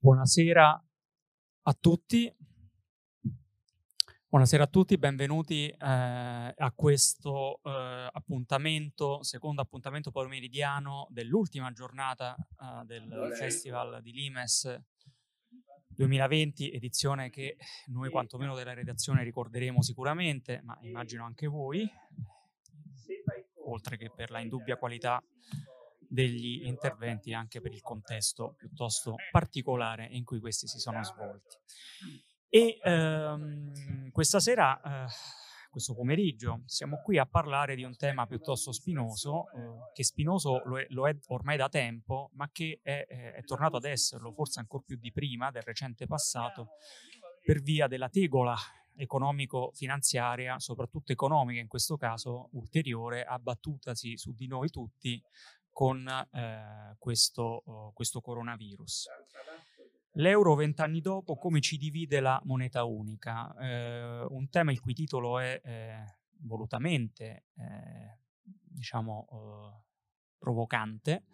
Buonasera a tutti, benvenuti a questo appuntamento, secondo appuntamento pomeridiano dell'ultima giornata del Festival di Limes 2020, edizione che noi quantomeno della redazione ricorderemo sicuramente, ma immagino anche voi, oltre che per la indubbia qualità degli interventi anche per il contesto piuttosto particolare in cui questi si sono svolti. E questa sera, questo pomeriggio, siamo qui a parlare di un tema piuttosto spinoso, che spinoso lo è ormai da tempo, ma che è tornato ad esserlo forse ancora più di prima del recente passato per via della tegola economico-finanziaria, soprattutto economica in questo caso, ulteriore, abbattutasi su di noi tutti con questo coronavirus. L'euro 20 anni dopo, come ci divide la moneta unica? Un tema il cui titolo è volutamente, diciamo, provocante,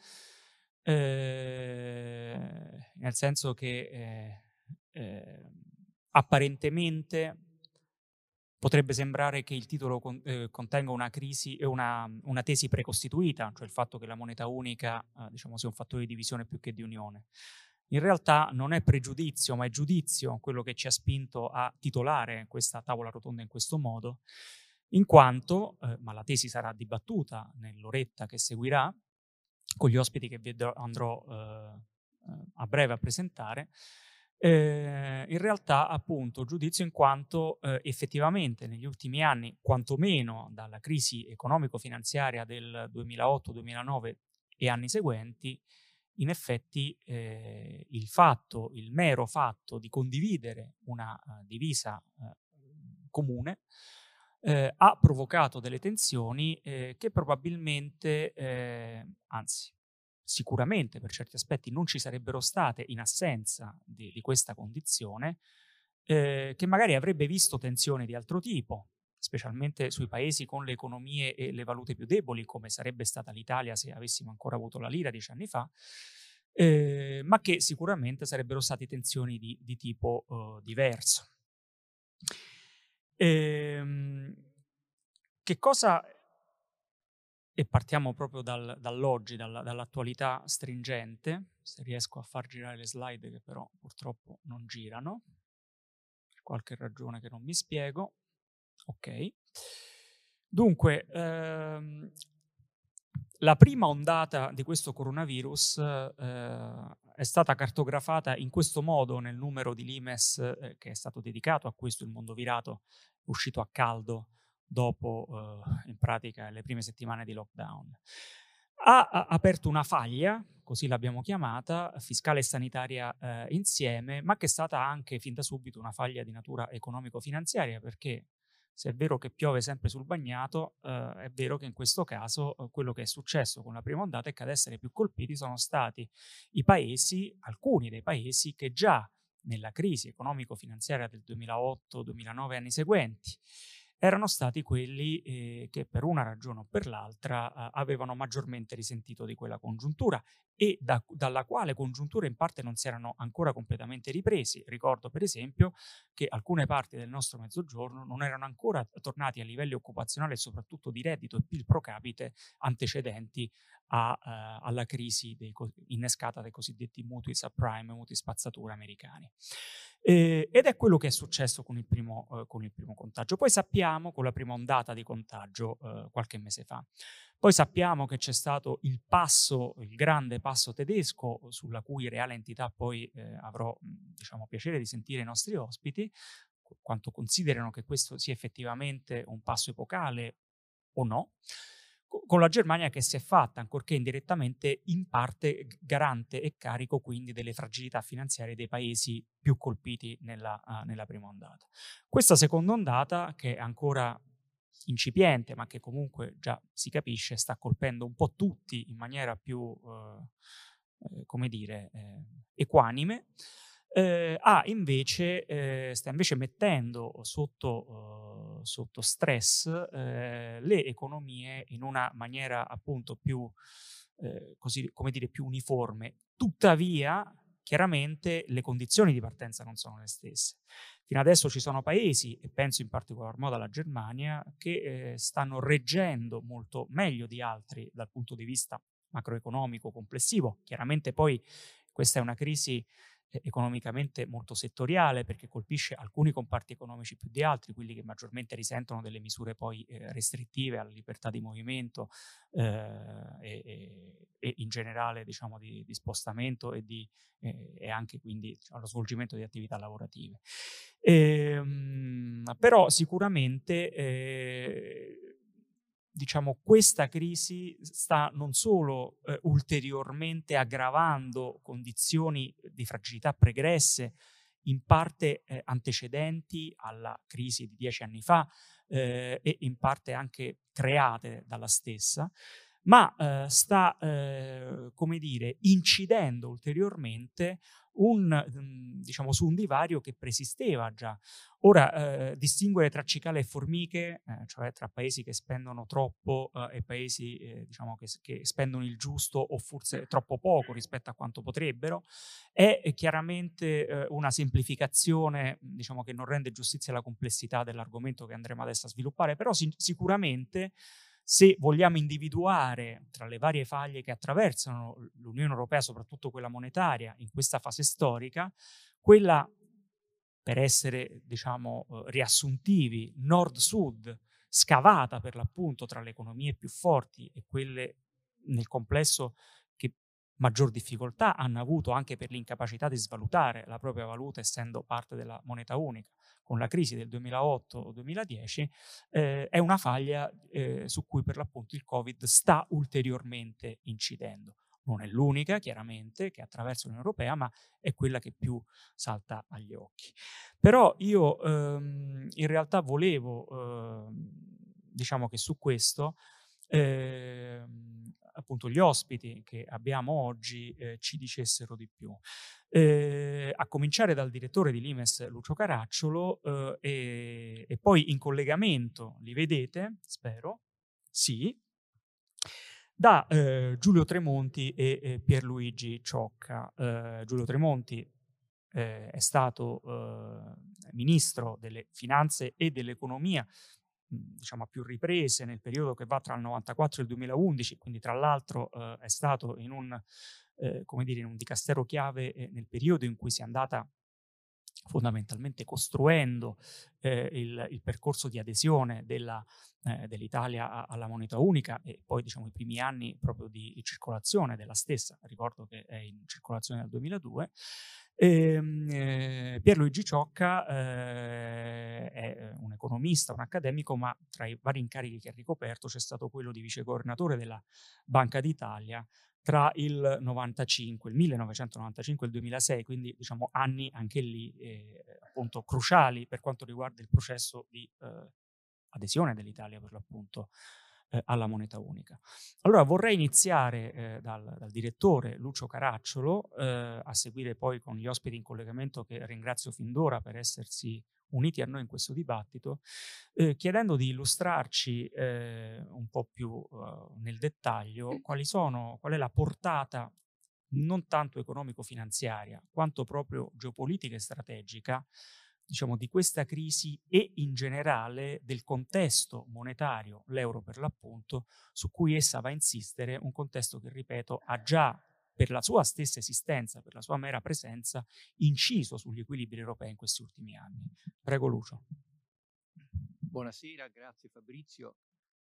nel senso che apparentemente potrebbe sembrare che il titolo contenga una crisi e una tesi precostituita, cioè il fatto che la moneta unica diciamo, sia un fattore di divisione più che di unione. In realtà non è pregiudizio, ma è giudizio quello che ci ha spinto a titolare questa tavola rotonda in questo modo, in quanto, ma la tesi sarà dibattuta nell'oretta che seguirà, con gli ospiti che vi andrò a breve a presentare, in realtà appunto giudizio in quanto effettivamente negli ultimi anni, quantomeno dalla crisi economico-finanziaria del 2008-2009 e anni seguenti, in effetti il mero fatto di condividere una divisa comune ha provocato delle tensioni che probabilmente, anzi, sicuramente per certi aspetti non ci sarebbero state in assenza di questa condizione, che magari avrebbe visto tensioni di altro tipo, specialmente sui paesi con le economie e le valute più deboli, come sarebbe stata l'Italia se avessimo ancora avuto la lira 10 anni fa, ma che sicuramente sarebbero state tensioni di tipo diverso. Che cosa... E partiamo proprio dall'oggi, dall'attualità stringente, se riesco a far girare le slide che però purtroppo non girano, per qualche ragione che non mi spiego. Ok. Dunque, la prima ondata di questo coronavirus è stata cartografata in questo modo nel numero di Limes che è stato dedicato a questo, il mondo virato, uscito a caldo, dopo in pratica le prime settimane di lockdown. Ha aperto una faglia, così l'abbiamo chiamata, fiscale e sanitaria insieme, ma che è stata anche fin da subito una faglia di natura economico-finanziaria, perché se è vero che piove sempre sul bagnato, è vero che in questo caso quello che è successo con la prima ondata è che ad essere più colpiti sono stati i paesi, alcuni dei paesi che già nella crisi economico-finanziaria del 2008-2009 anni seguenti erano stati quelli che per una ragione o per l'altra avevano maggiormente risentito di quella congiuntura e dalla quale congiuntura in parte non si erano ancora completamente ripresi. Ricordo per esempio che alcune parti del nostro mezzogiorno non erano ancora tornati a livelli occupazionali e soprattutto di reddito e PIL pro capite antecedenti alla crisi innescata dai cosiddetti mutui subprime, mutui spazzatura americani. Ed è quello che è successo con il primo contagio. Poi sappiamo, con la prima ondata di contagio qualche mese fa, poi sappiamo che c'è stato il grande passo tedesco, sulla cui reale entità poi avrò, diciamo, piacere di sentire i nostri ospiti, quanto considerano che questo sia effettivamente un passo epocale o no, con la Germania che si è fatta, ancorché indirettamente, in parte garante e carico quindi delle fragilità finanziarie dei paesi più colpiti nella prima ondata. Questa seconda ondata, che è ancora incipiente, ma che comunque già si capisce, sta colpendo un po' tutti in maniera più, come dire, equanime, sta invece mettendo sotto stress le economie in una maniera appunto più, così, come dire, più uniforme. Tuttavia chiaramente le condizioni di partenza non sono le stesse. Fino adesso ci sono paesi, e penso in particolar modo alla Germania, che stanno reggendo molto meglio di altri dal punto di vista macroeconomico complessivo. Chiaramente poi questa è una crisi economicamente molto settoriale, perché colpisce alcuni comparti economici più di altri, quelli che maggiormente risentono delle misure poi restrittive alla libertà di movimento e in generale, diciamo, di spostamento e anche quindi allo svolgimento di attività lavorative. Però sicuramente diciamo, questa crisi sta non solo ulteriormente aggravando condizioni di fragilità pregresse, in parte antecedenti alla crisi di 10 anni fa e in parte anche create dalla stessa, ma sta, come dire, incidendo ulteriormente diciamo, su un divario che preesisteva già. Ora, distinguere tra cicale e formiche, cioè tra paesi che spendono troppo e paesi diciamo che spendono il giusto o forse troppo poco rispetto a quanto potrebbero, è chiaramente una semplificazione, diciamo, che non rende giustizia alla complessità dell'argomento che andremo adesso a sviluppare, però sicuramente se vogliamo individuare tra le varie faglie che attraversano l'Unione Europea, soprattutto quella monetaria, in questa fase storica, quella, per essere, diciamo, riassuntivi, nord-sud, scavata per l'appunto tra le economie più forti e quelle nel complesso che maggior difficoltà hanno avuto anche per l'incapacità di svalutare la propria valuta essendo parte della moneta unica, con la crisi del 2008-2010, è una faglia su cui per l'appunto il Covid sta ulteriormente incidendo. Non è l'unica, chiaramente, che attraversa l'Unione Europea, ma è quella che più salta agli occhi. Però io in realtà volevo, diciamo che su questo, appunto gli ospiti che abbiamo oggi ci dicessero di più. A cominciare dal direttore di Limes, Lucio Caracciolo, e poi in collegamento, li vedete, spero, sì, da Giulio Tremonti e Pierluigi Ciocca. Giulio Tremonti è stato ministro delle Finanze e dell'Economia, diciamo a più riprese nel periodo che va tra il 94 e il 2011, quindi tra l'altro è stato in un, come dire, in un dicastero chiave nel periodo in cui si è andata fondamentalmente costruendo il percorso di adesione dell'Italia alla moneta unica e poi, diciamo, i primi anni proprio di circolazione della stessa. Ricordo che è in circolazione dal 2002. Pierluigi Ciocca è un economista, un accademico, ma tra i vari incarichi che ha ricoperto c'è stato quello di vicegovernatore della Banca d'Italia tra il 1995 e il 2006, quindi, diciamo, anni anche lì appunto cruciali per quanto riguarda il processo di adesione dell'Italia per l'appunto alla moneta unica. Allora vorrei iniziare dal direttore Lucio Caracciolo, a seguire poi con gli ospiti in collegamento che ringrazio fin d'ora per essersi uniti a noi in questo dibattito, chiedendo di illustrarci un po' più nel dettaglio qual è la portata non tanto economico-finanziaria quanto proprio geopolitica e strategica, diciamo, di questa crisi e in generale del contesto monetario, l'euro per l'appunto, su cui essa va a insistere, un contesto che, ripeto, ha già per la sua stessa esistenza, per la sua mera presenza, inciso sugli equilibri europei in questi ultimi anni. Prego Lucio. Buonasera, grazie Fabrizio.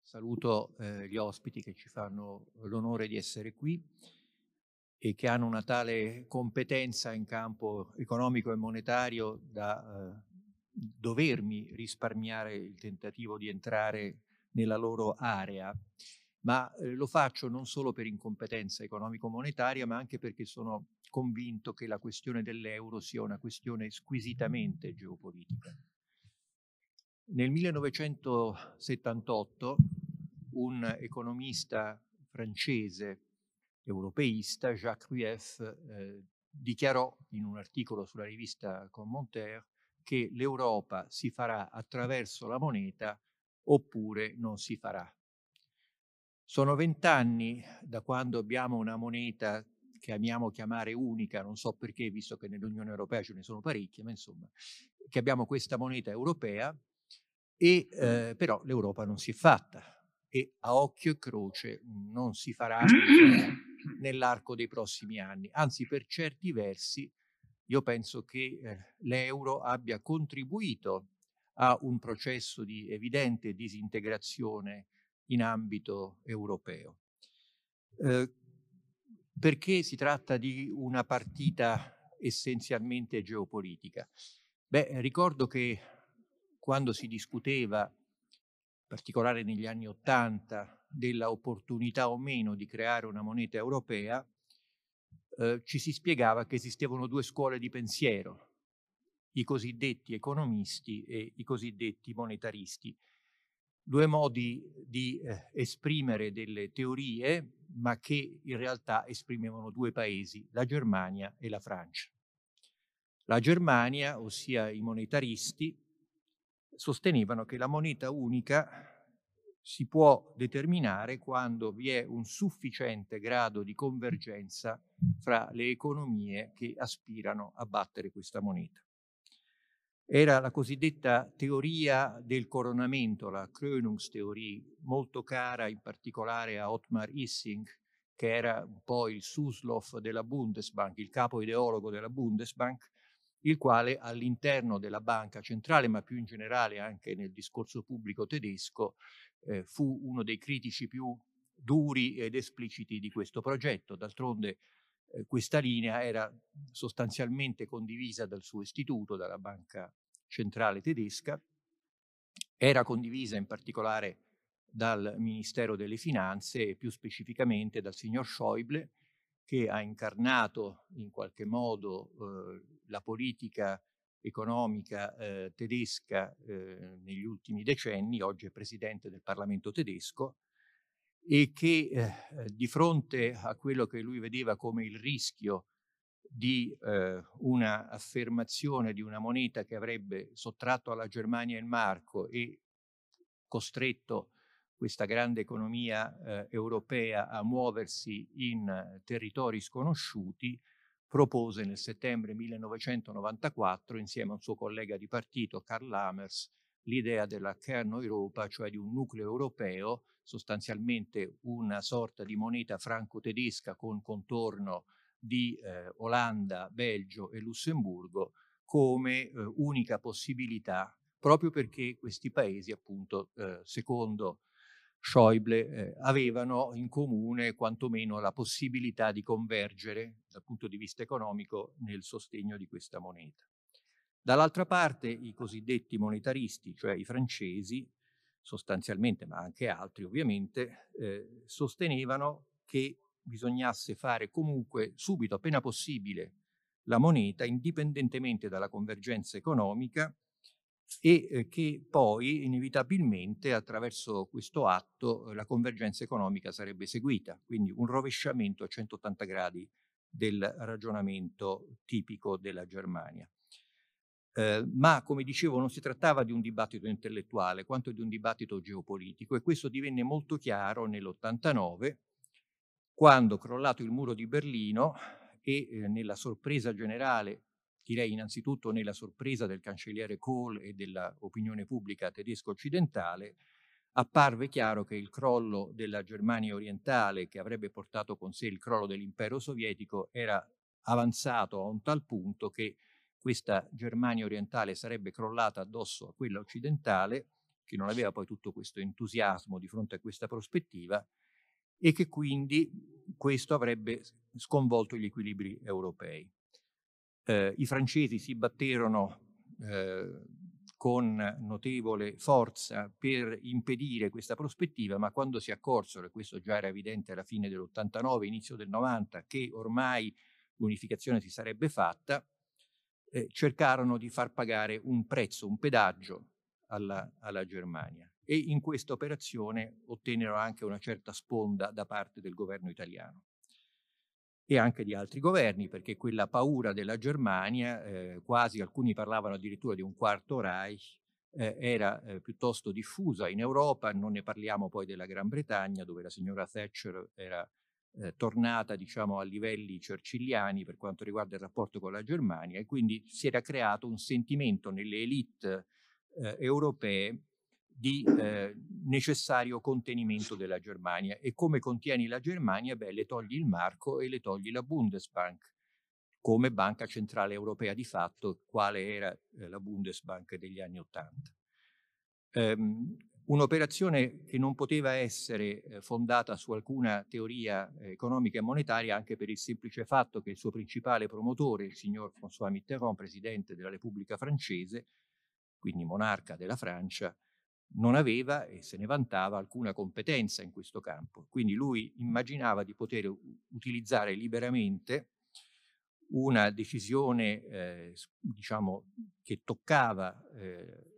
Saluto gli ospiti che ci fanno l'onore di essere qui e che hanno una tale competenza in campo economico e monetario da dovermi risparmiare il tentativo di entrare nella loro area. Ma lo faccio non solo per incompetenza economico-monetaria, ma anche perché sono convinto che la questione dell'euro sia una questione squisitamente geopolitica. Nel 1978 un economista francese europeista, Jacques Rueff, dichiarò in un articolo sulla rivista Commentaire che l'Europa si farà attraverso la moneta oppure non si farà. Sono 20 anni da quando abbiamo una moneta che amiamo chiamare unica, non so perché, visto che nell'Unione Europea ce ne sono parecchie, ma insomma, che abbiamo questa moneta europea e però l'Europa non si è fatta e a occhio e croce non si farà nell'arco dei prossimi anni. Anzi, per certi versi, io penso che l'euro abbia contribuito a un processo di evidente disintegrazione in ambito europeo. Perché si tratta di una partita essenzialmente geopolitica? Beh, ricordo che quando si discuteva, in particolare negli anni '80, della opportunità o meno di creare una moneta europea, ci si spiegava che esistevano due scuole di pensiero, i cosiddetti economisti e i cosiddetti monetaristi. Due modi di esprimere delle teorie, ma che in realtà esprimevano due paesi, la Germania e la Francia. La Germania, ossia i monetaristi, sostenevano che la moneta unica si può determinare quando vi è un sufficiente grado di convergenza fra le economie che aspirano a battere questa moneta. Era la cosiddetta teoria del coronamento, la Krönungstheorie, molto cara in particolare a Otmar Ising, che era un po' il Susloff della Bundesbank, il capo ideologo della Bundesbank, il quale all'interno della banca centrale, ma più in generale anche nel discorso pubblico tedesco, fu uno dei critici più duri ed espliciti di questo progetto. D'altronde questa linea era sostanzialmente condivisa dal suo istituto, dalla Banca Centrale Tedesca, era condivisa in particolare dal Ministero delle Finanze e più specificamente dal signor Schäuble, che ha incarnato in qualche modo la politica economica tedesca negli ultimi decenni, oggi è presidente del Parlamento tedesco, e che di fronte a quello che lui vedeva come il rischio di una affermazione di una moneta che avrebbe sottratto alla Germania il marco e costretto questa grande economia europea a muoversi in territori sconosciuti, propose nel settembre 1994, insieme a un suo collega di partito, Karl Lamers, l'idea della Kerneuropa, cioè di un nucleo europeo, sostanzialmente una sorta di moneta franco-tedesca con contorno di Olanda, Belgio e Lussemburgo, come unica possibilità, proprio perché questi paesi, appunto, secondo Schäuble, avevano in comune quantomeno la possibilità di convergere dal punto di vista economico nel sostegno di questa moneta. Dall'altra parte i cosiddetti monetaristi, cioè i francesi, sostanzialmente, ma anche altri ovviamente, sostenevano che bisognasse fare comunque subito, appena possibile, la moneta indipendentemente dalla convergenza economica e che poi inevitabilmente attraverso questo atto la convergenza economica sarebbe seguita, quindi un rovesciamento a 180 gradi del ragionamento tipico della Germania. Ma, come dicevo, non si trattava di un dibattito intellettuale quanto di un dibattito geopolitico e questo divenne molto chiaro nell'89 quando, crollato il muro di Berlino e nella sorpresa generale, direi innanzitutto nella sorpresa del cancelliere Kohl e dell'opinione pubblica tedesco-occidentale, apparve chiaro che il crollo della Germania orientale, che avrebbe portato con sé il crollo dell'impero sovietico, era avanzato a un tal punto che questa Germania orientale sarebbe crollata addosso a quella occidentale, che non aveva poi tutto questo entusiasmo di fronte a questa prospettiva, e che quindi questo avrebbe sconvolto gli equilibri europei. I francesi si batterono con notevole forza per impedire questa prospettiva, ma quando si accorsero, e questo già era evidente alla fine dell'89, inizio del 90, che ormai l'unificazione si sarebbe fatta, cercarono di far pagare un prezzo, un pedaggio alla Germania e in questa operazione ottennero anche una certa sponda da parte del governo italiano e anche di altri governi, perché quella paura della Germania, quasi alcuni parlavano addirittura di un quarto Reich, era piuttosto diffusa in Europa, non ne parliamo poi della Gran Bretagna, dove la signora Thatcher era tornata diciamo a livelli churchilliani per quanto riguarda il rapporto con la Germania, e quindi si era creato un sentimento nelle élite europee di necessario contenimento della Germania. E come contieni la Germania? Beh, le togli il marco e le togli la Bundesbank, come banca centrale europea di fatto, quale era la Bundesbank degli anni '80. Un'operazione che non poteva essere fondata su alcuna teoria economica e monetaria, anche per il semplice fatto che il suo principale promotore, il signor François Mitterrand, presidente della Repubblica Francese, quindi monarca della Francia, non aveva e se ne vantava alcuna competenza in questo campo. Quindi lui immaginava di poter utilizzare liberamente una decisione diciamo, che toccava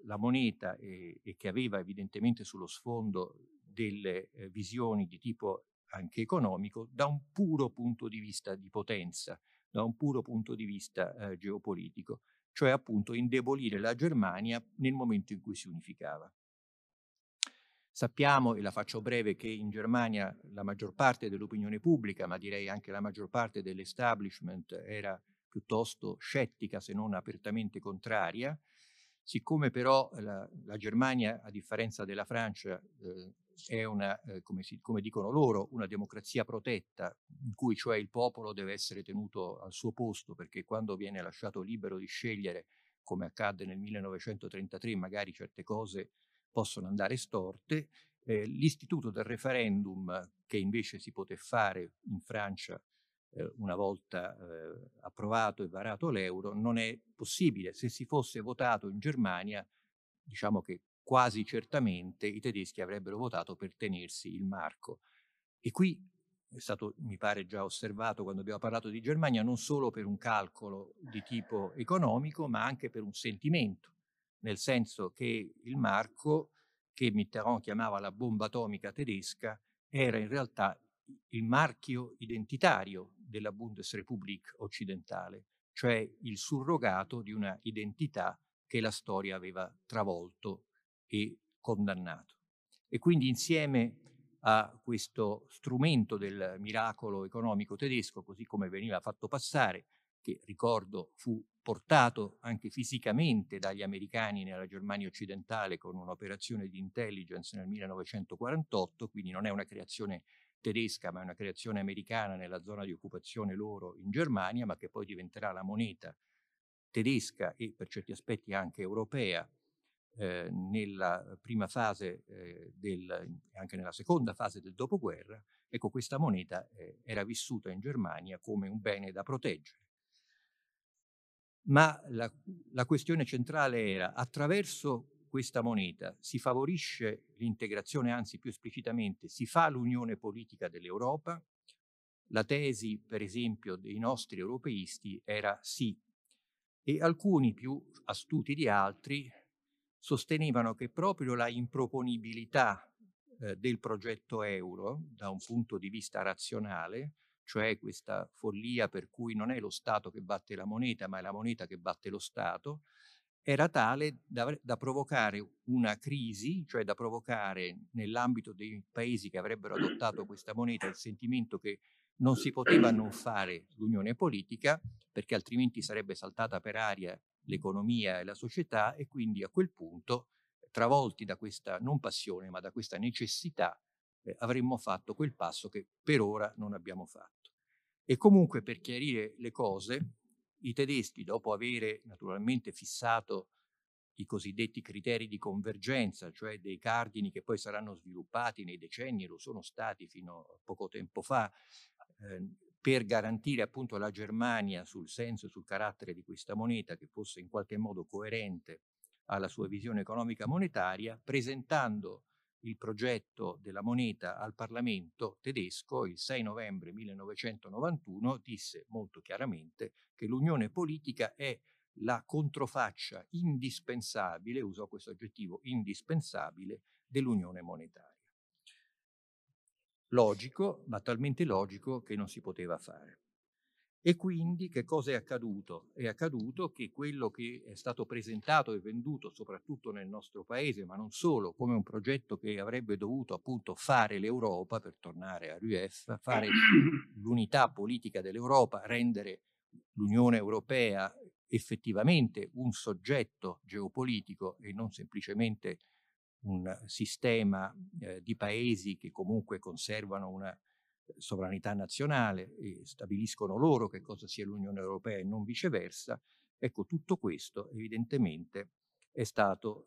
la moneta e che aveva evidentemente sullo sfondo delle visioni di tipo anche economico, da un puro punto di vista di potenza, da un puro punto di vista geopolitico, cioè appunto indebolire la Germania nel momento in cui si unificava. Sappiamo, e la faccio breve, che in Germania la maggior parte dell'opinione pubblica, ma direi anche la maggior parte dell'establishment, era piuttosto scettica, se non apertamente contraria. Siccome però la Germania, a differenza della Francia, è una, come dicono loro, una democrazia protetta, in cui cioè il popolo deve essere tenuto al suo posto, perché quando viene lasciato libero di scegliere, come accadde nel 1933, magari certe cose possono andare storte, l'istituto del referendum, che invece si poté fare in Francia una volta approvato e varato l'euro, non è possibile. Se si fosse votato in Germania, diciamo che quasi certamente i tedeschi avrebbero votato per tenersi il marco. E qui è stato, mi pare, già osservato quando abbiamo parlato di Germania, non solo per un calcolo di tipo economico, ma anche per un sentimento. Nel senso che il marco, che Mitterrand chiamava la bomba atomica tedesca, era in realtà il marchio identitario della Bundesrepublik occidentale, cioè il surrogato di una identità che la storia aveva travolto e condannato. E quindi insieme a questo strumento del miracolo economico tedesco, così come veniva fatto passare, che ricordo fu portato anche fisicamente dagli americani nella Germania occidentale con un'operazione di intelligence nel 1948, quindi non è una creazione tedesca ma è una creazione americana nella zona di occupazione loro in Germania, ma che poi diventerà la moneta tedesca e per certi aspetti anche europea nella prima fase anche nella seconda fase del dopoguerra. Ecco, questa moneta era vissuta in Germania come un bene da proteggere. Ma la questione centrale era: attraverso questa moneta si favorisce l'integrazione, anzi più esplicitamente si fa l'unione politica dell'Europa? La tesi, per esempio, dei nostri europeisti era sì, e alcuni più astuti di altri sostenevano che proprio la improponibilità del progetto euro da un punto di vista razionale, cioè questa follia per cui non è lo Stato che batte la moneta, ma è la moneta che batte lo Stato, era tale da provocare una crisi, cioè da provocare nell'ambito dei paesi che avrebbero adottato questa moneta il sentimento che non si poteva non fare l'unione politica, perché altrimenti sarebbe saltata per aria l'economia e la società, e quindi a quel punto, travolti da questa non passione, ma da questa necessità, avremmo fatto quel passo che per ora non abbiamo fatto. E comunque, per chiarire le cose, i tedeschi, dopo avere naturalmente fissato i cosiddetti criteri di convergenza, cioè dei cardini che poi saranno sviluppati nei decenni, lo sono stati fino a poco tempo fa, per garantire appunto alla Germania sul senso e sul carattere di questa moneta che fosse in qualche modo coerente alla sua visione economica monetaria, presentando il progetto della moneta al Parlamento tedesco il 6 novembre 1991, disse molto chiaramente che l'unione politica è la controfaccia indispensabile, usò questo aggettivo, indispensabile, dell'unione monetaria. Logico, ma talmente logico che non si poteva fare. E quindi che cosa è accaduto? È accaduto che quello che è stato presentato e venduto soprattutto nel nostro paese, ma non solo, come un progetto che avrebbe dovuto appunto fare l'Europa, per tornare a Rueff, fare l'unità politica dell'Europa, rendere l'Unione Europea effettivamente un soggetto geopolitico e non semplicemente un sistema di paesi che comunque conservano una sovranità nazionale e stabiliscono loro che cosa sia l'Unione Europea e non viceversa. Ecco, tutto questo evidentemente è stato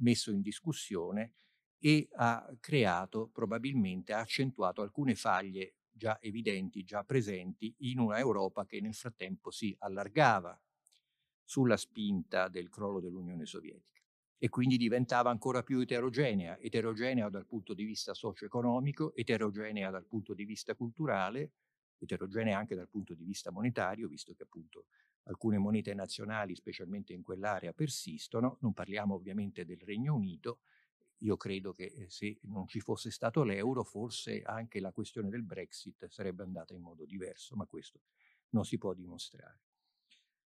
messo in discussione e ha creato, probabilmente ha accentuato alcune faglie già evidenti, già presenti in una Europa che nel frattempo si allargava sulla spinta del crollo dell'Unione Sovietica e quindi diventava ancora più eterogenea, eterogenea dal punto di vista socio-economico, eterogenea dal punto di vista culturale, eterogenea anche dal punto di vista monetario, visto che appunto alcune monete nazionali, specialmente in quell'area, persistono. Non parliamo ovviamente del Regno Unito. Io credo che se non ci fosse stato l'euro, forse anche la questione del Brexit sarebbe andata in modo diverso, ma questo non si può dimostrare.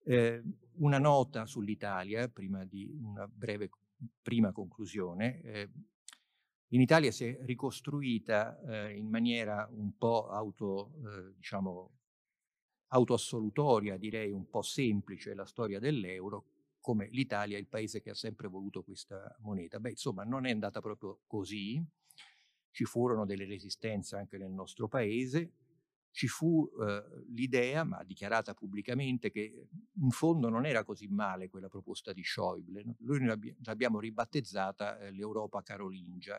Una nota sull'Italia, prima di una breve conclusione. In Italia si è ricostruita in maniera un po' autoassolutoria, direi un po' semplice, la storia dell'euro, come l'Italia è il paese che ha sempre voluto questa moneta. Beh, insomma, non è andata proprio così. Ci furono delle resistenze anche nel nostro paese. Ci fu l'idea, ma dichiarata pubblicamente, che in fondo non era così male quella proposta di Schäuble. Noi l'abbiamo ribattezzata l'Europa carolingia.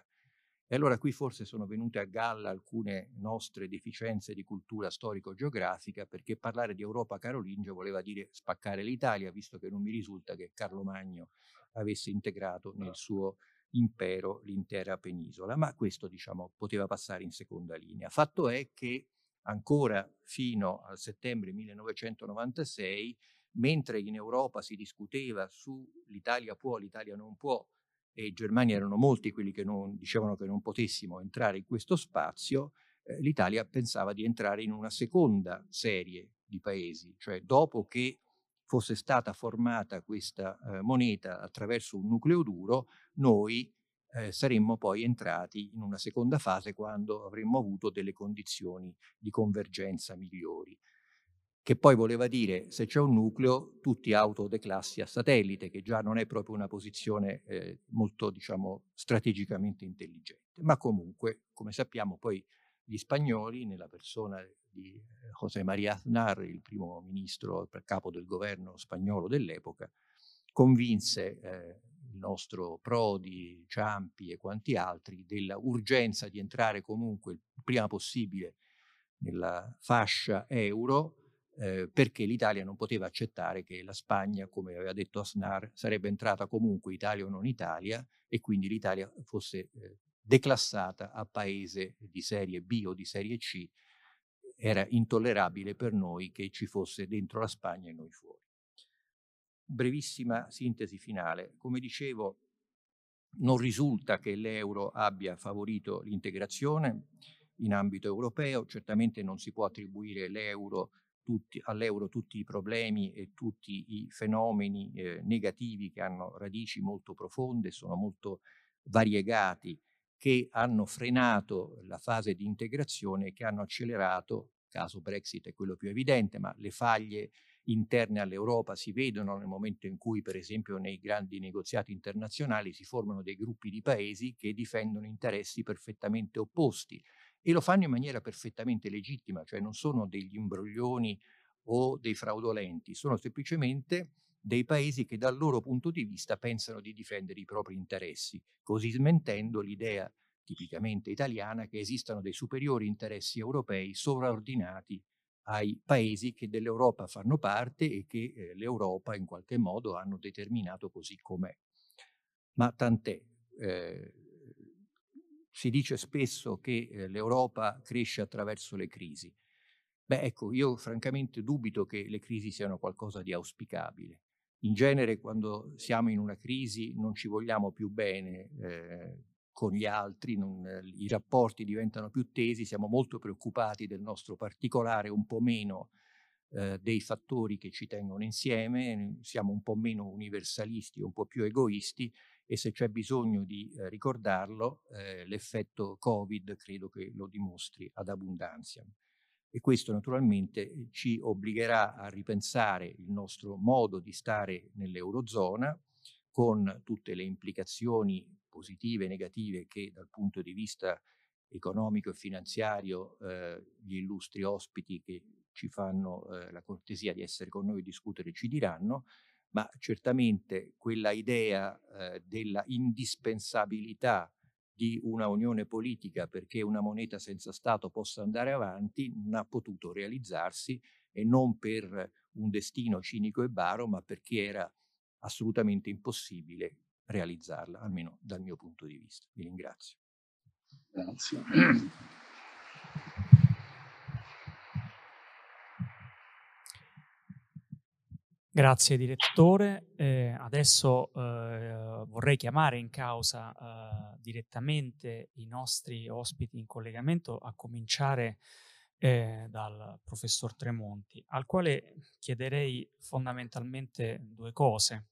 E allora qui forse sono venute a galla alcune nostre deficienze di cultura storico-geografica, perché parlare di Europa carolingia voleva dire spaccare l'Italia, visto che non mi risulta che Carlo Magno avesse integrato nel suo impero l'intera penisola. Ma questo, diciamo, poteva passare in seconda linea. Fatto è che ancora fino al settembre 1996, mentre in Europa si discuteva su l'Italia può, l'Italia non può, e in Germania erano molti quelli che dicevano che non potessimo entrare in questo spazio, l'Italia pensava di entrare in una seconda serie di paesi, cioè dopo che fosse stata formata questa moneta attraverso un nucleo duro, noi saremmo poi entrati in una seconda fase quando avremmo avuto delle condizioni di convergenza migliori, che poi voleva dire se c'è un nucleo tutti autodeclassi a satellite, che già non è proprio una posizione molto, diciamo, strategicamente intelligente. Ma comunque, come sappiamo, poi gli spagnoli, nella persona di José María Aznar, il primo ministro per capo del governo spagnolo dell'epoca, convinse il nostro Prodi, Ciampi e quanti altri della urgenza di entrare comunque il prima possibile nella fascia euro, perché l'Italia non poteva accettare che la Spagna, come aveva detto Aznar, sarebbe entrata comunque Italia o non Italia, e quindi l'Italia fosse declassata a paese di serie B o di serie C. Era intollerabile per noi che ci fosse dentro la Spagna e noi fuori. Brevissima sintesi finale. Come dicevo, non risulta che l'euro abbia favorito l'integrazione in ambito europeo. Certamente non si può attribuire all'euro tutti i problemi e tutti i fenomeni negativi, che hanno radici molto profonde, sono molto variegati, che hanno frenato la fase di integrazione e che hanno accelerato, caso Brexit è quello più evidente, ma le faglie interne all'Europa si vedono nel momento in cui, per esempio, nei grandi negoziati internazionali si formano dei gruppi di paesi che difendono interessi perfettamente opposti e lo fanno in maniera perfettamente legittima, cioè non sono degli imbroglioni o dei fraudolenti, sono semplicemente dei paesi che dal loro punto di vista pensano di difendere i propri interessi, così smentendo l'idea tipicamente italiana che esistano dei superiori interessi europei sovraordinati ai paesi che dell'Europa fanno parte e che l'Europa in qualche modo hanno determinato così com'è. Ma tant'è, si dice spesso che l'Europa cresce attraverso le crisi. Beh, ecco, io francamente dubito che le crisi siano qualcosa di auspicabile. In genere quando siamo in una crisi non ci vogliamo più bene con gli altri, i rapporti diventano più tesi, siamo molto preoccupati del nostro particolare, un po' meno dei fattori che ci tengono insieme, siamo un po' meno universalisti, un po' più egoisti, e se c'è bisogno di ricordarlo, l'effetto Covid credo che lo dimostri ad abbondanza. E questo naturalmente ci obbligherà a ripensare il nostro modo di stare nell'Eurozona, con tutte le implicazioni positive e negative che dal punto di vista economico e finanziario gli illustri ospiti che ci fanno la cortesia di essere con noi e discutere ci diranno, ma certamente quella idea della indispensabilità di una unione politica perché una moneta senza Stato possa andare avanti non ha potuto realizzarsi, e non per un destino cinico e baro, ma perché era assolutamente impossibile realizzarla, almeno dal mio punto di vista. Vi ringrazio. Grazie. Grazie direttore, adesso vorrei chiamare in causa direttamente i nostri ospiti in collegamento, a cominciare dal professor Tremonti, al quale chiederei fondamentalmente due cose.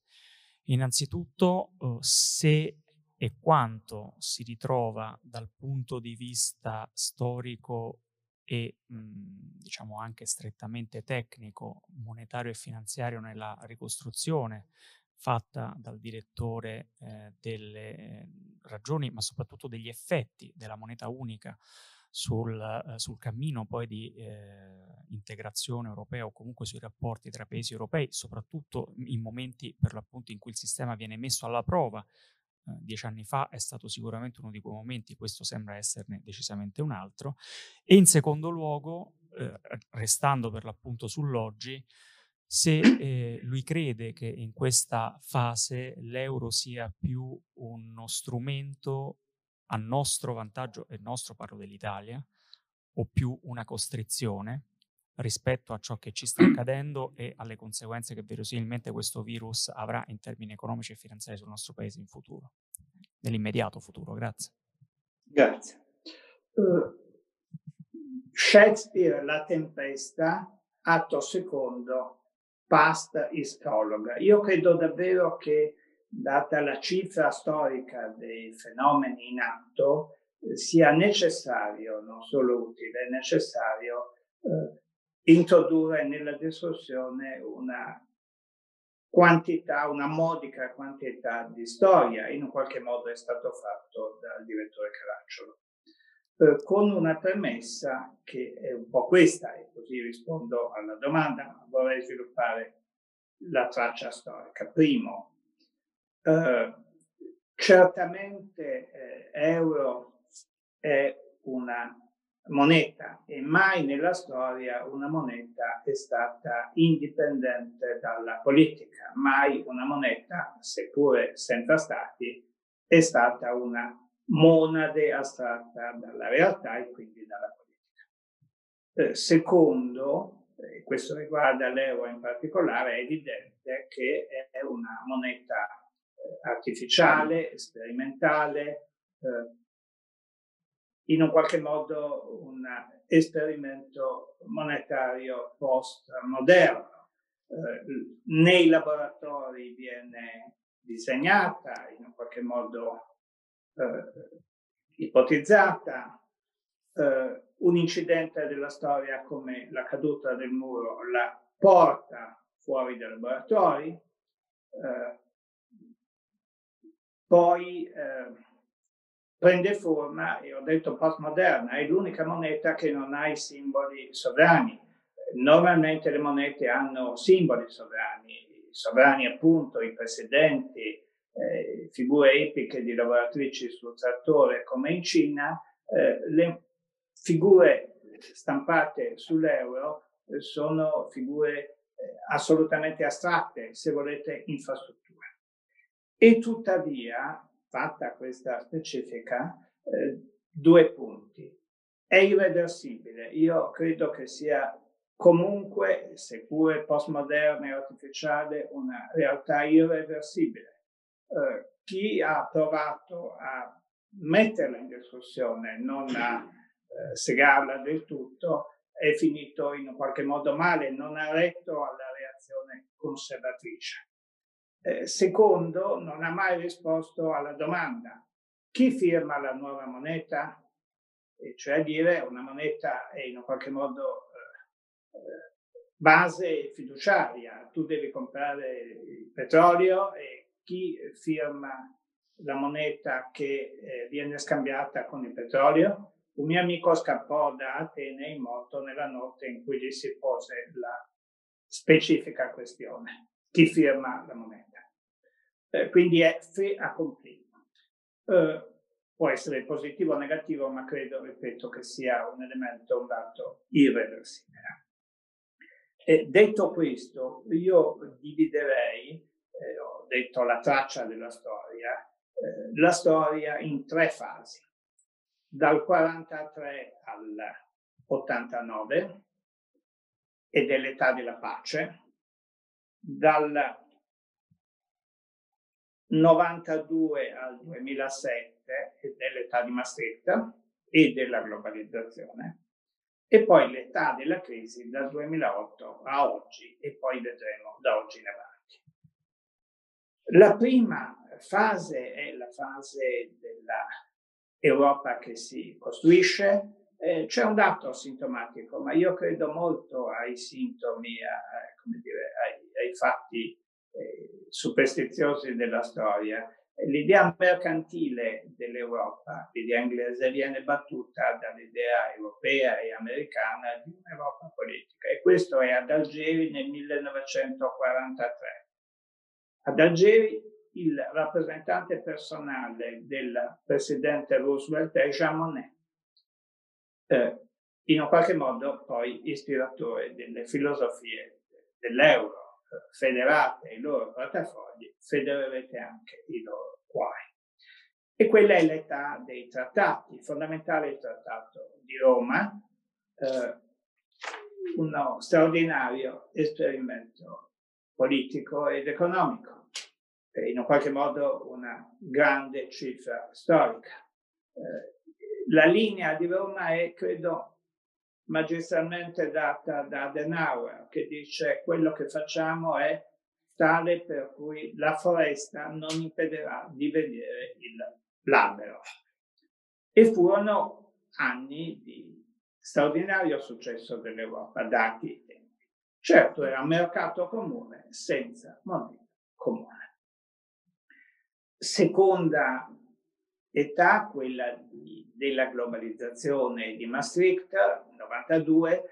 Innanzitutto se e quanto si ritrova dal punto di vista storico e diciamo anche strettamente tecnico, monetario e finanziario nella ricostruzione fatta dal direttore delle ragioni, ma soprattutto degli effetti della moneta unica sul cammino poi di integrazione europea, o comunque sui rapporti tra paesi europei, soprattutto in momenti per l'appunto in cui il sistema viene messo alla prova. 10 anni fa è stato sicuramente uno di quei momenti, questo sembra esserne decisamente un altro. E in secondo luogo, restando per l'appunto sull'oggi, se lui crede che in questa fase l'euro sia più uno strumento a nostro vantaggio, e nostro parlo dell'Italia, o più una costrizione rispetto a ciò che ci sta accadendo e alle conseguenze che verosimilmente questo virus avrà in termini economici e finanziari sul nostro paese in futuro, nell'immediato futuro. Grazie. Grazie. Shakespeare, La tempesta, atto secondo, past is prologue. Io credo davvero che, data la cifra storica dei fenomeni in atto, sia necessario, non solo utile, è necessario introdurre nella discussione una quantità, una modica quantità di storia. In un qualche modo è stato fatto dal direttore Caracciolo, con una premessa che è un po' questa, e così rispondo alla domanda, ma vorrei sviluppare la traccia storica. Primo, certamente euro è una moneta, e mai nella storia una moneta è stata indipendente dalla politica, mai una moneta, seppure senza stati, è stata una monade astratta dalla realtà e quindi dalla politica. Secondo, e questo riguarda l'euro in particolare, è evidente che è una moneta artificiale, sperimentale, in un qualche modo un esperimento monetario post-moderno. Nei laboratori viene disegnata, in un qualche modo ipotizzata. Un incidente della storia come la caduta del muro la porta fuori dai laboratori, poi prende forma, e ho detto postmoderna, è l'unica moneta che non ha i simboli sovrani. Normalmente le monete hanno simboli sovrani, appunto i presidenti, figure epiche di lavoratrici sul trattore come in Cina. Le figure stampate sull'euro sono figure assolutamente astratte, se volete infrastrutture. E tuttavia, fatta questa specifica, due punti. È irreversibile. Io credo che sia comunque, seppure postmoderna e artificiale, una realtà irreversibile. Chi ha provato a metterla in discussione, non a segarla del tutto, è finito in qualche modo male, non ha retto alla reazione conservatrice. Secondo, non ha mai risposto alla domanda: chi firma la nuova moneta? E cioè dire, una moneta è in qualche modo base fiduciaria, tu devi comprare il petrolio e chi firma la moneta che viene scambiata con il petrolio? Un mio amico scappò da Atene in moto nella notte in cui gli si pose la specifica questione: chi firma la moneta? Quindi è fait accompli. Può essere positivo o negativo, ma credo, ripeto, che sia un elemento, un dato irreversibile. E detto questo, io dividerei, ho detto la traccia della storia, la storia in tre fasi. Dal 43 al 89 e dell'età della pace, dal 92 al 2007 e dell'età di Maastricht e della globalizzazione, e poi l'età della crisi dal 2008 a oggi, e poi vedremo da oggi in avanti. La prima fase è la fase dell'Europa che si costruisce. C'è un dato sintomatico, ma io credo molto ai sintomi, ai fatti superstiziosi della storia. L'idea mercantile dell'Europa, l'idea inglese, viene battuta dall'idea europea e americana di un'Europa politica, e questo è ad Algeri nel 1943. Ad Algeri il rappresentante personale del presidente Roosevelt è Jean Monnet, in un qualche modo poi ispiratore delle filosofie dell'euro. Federate i loro portafogli, federerete anche i loro guai. E quella è l'età dei trattati. Fondamentale il Trattato di Roma, uno straordinario esperimento politico ed economico, in un qualche modo una grande cifra storica. La linea di Roma è, credo, magistralmente data da Adenauer, che dice: quello che facciamo è tale per cui la foresta non impedirà di vedere l'albero. E furono anni di straordinario successo dell'Europa, dati i tempi. Certo, era un mercato comune senza moneta comune. Seconda età, quella della globalizzazione di Maastricht, 92,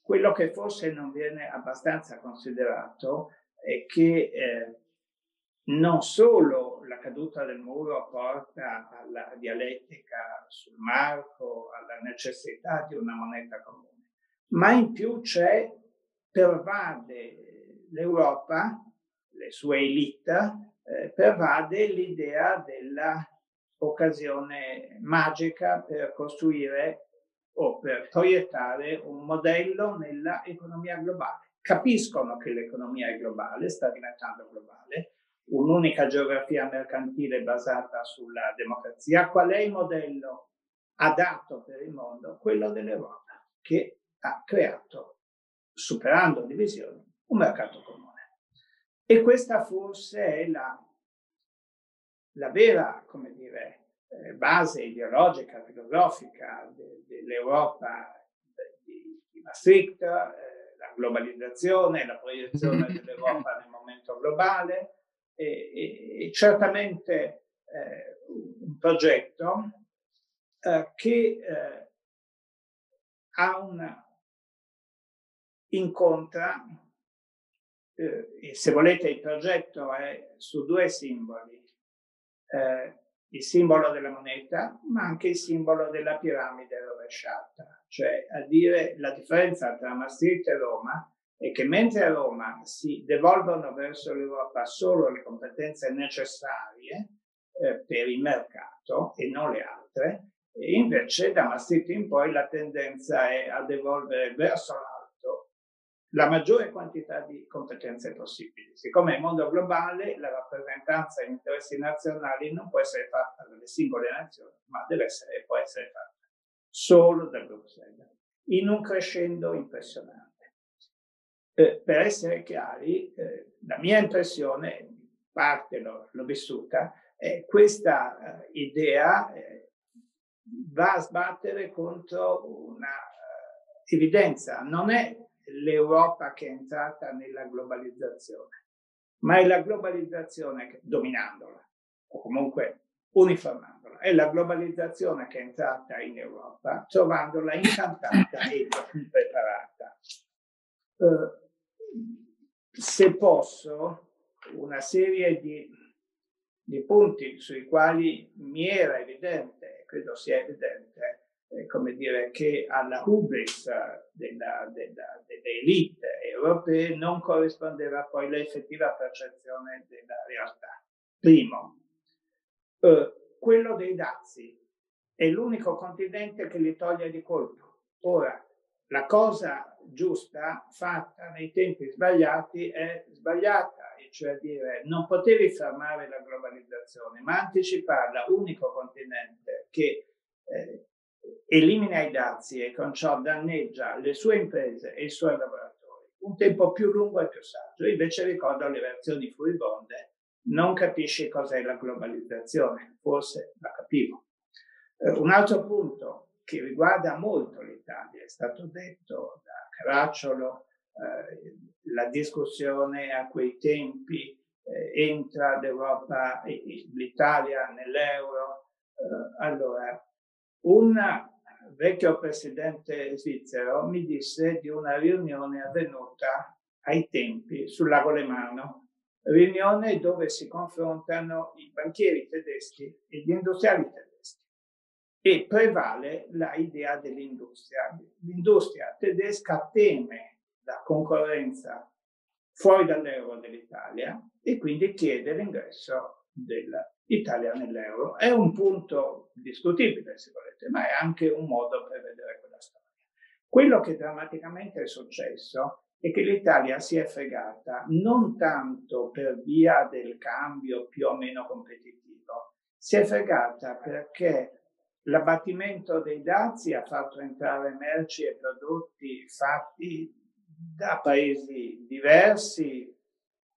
quello che forse non viene abbastanza considerato è che non solo la caduta del muro porta alla dialettica sul marco, alla necessità di una moneta comune, ma in più pervade l'Europa, le sue elite, pervade l'idea della occasione magica per costruire o per proiettare un modello nella economia globale. Capiscono che l'economia è globale, sta diventando globale, un'unica geografia mercantile basata sulla democrazia. Qual è il modello adatto per il mondo? Quello dell'Europa, che ha creato, superando divisioni, un mercato comune. E questa forse è la vera, base ideologica, filosofica dell'Europa di Maastricht, la globalizzazione, la proiezione dell'Europa nel momento globale, e certamente un progetto che incontra, e se volete il progetto è su due simboli. Il simbolo della moneta, ma anche il simbolo della piramide rovesciata. Cioè, a dire, la differenza tra Maastricht e Roma è che mentre a Roma si devolvono verso l'Europa solo le competenze necessarie per il mercato e non le altre, e invece da Maastricht in poi la tendenza è a devolvere verso l'alto la maggiore quantità di competenze possibili. Siccome il mondo globale, la rappresentanza di interessi nazionali non può essere fatta dalle singole nazioni, ma può essere fatta solo da Bruxelles. in un crescendo impressionante. Per essere chiari, la mia impressione, in parte l'ho vissuta, è questa idea va a sbattere contro una evidenza. Non è l'Europa che è entrata nella globalizzazione, ma è la globalizzazione che, dominandola o comunque uniformandola, è la globalizzazione che è entrata in Europa trovandola incantata e impreparata. Se posso, una serie di punti sui quali mi era evidente, credo sia evidente, come dire, che alla hubris delle elite europee non corrispondeva poi l'effettiva percezione della realtà. Primo, quello dei dazi è l'unico continente che li toglie di colpo. Ora, la cosa giusta fatta nei tempi sbagliati è sbagliata, cioè dire non potevi fermare la globalizzazione, ma anticiparla, unico continente che elimina i dazi e con ciò danneggia le sue imprese e i suoi lavoratori, un tempo più lungo e più saggio. Invece ricordo le versioni furibonde, non capisci cos'è la globalizzazione, forse la capivo. Un altro punto che riguarda molto l'Italia, è stato detto da Caracciolo, la discussione a quei tempi, entra l'Europa, l'Italia nell'euro. Allora, un vecchio presidente svizzero mi disse di una riunione avvenuta ai tempi sul lago Lemano, riunione dove si confrontano i banchieri tedeschi e gli industriali tedeschi e prevale la idea dell'industria. L'industria tedesca teme la concorrenza fuori dall'euro dell'Italia e quindi chiede l'ingresso dell'Italia nell'euro. È un punto discutibile, se volete, ma è anche un modo per vedere quella storia. Quello che drammaticamente è successo è che l'Italia si è fregata non tanto per via del cambio più o meno competitivo, si è fregata perché l'abbattimento dei dazi ha fatto entrare merci e prodotti fatti da paesi diversi,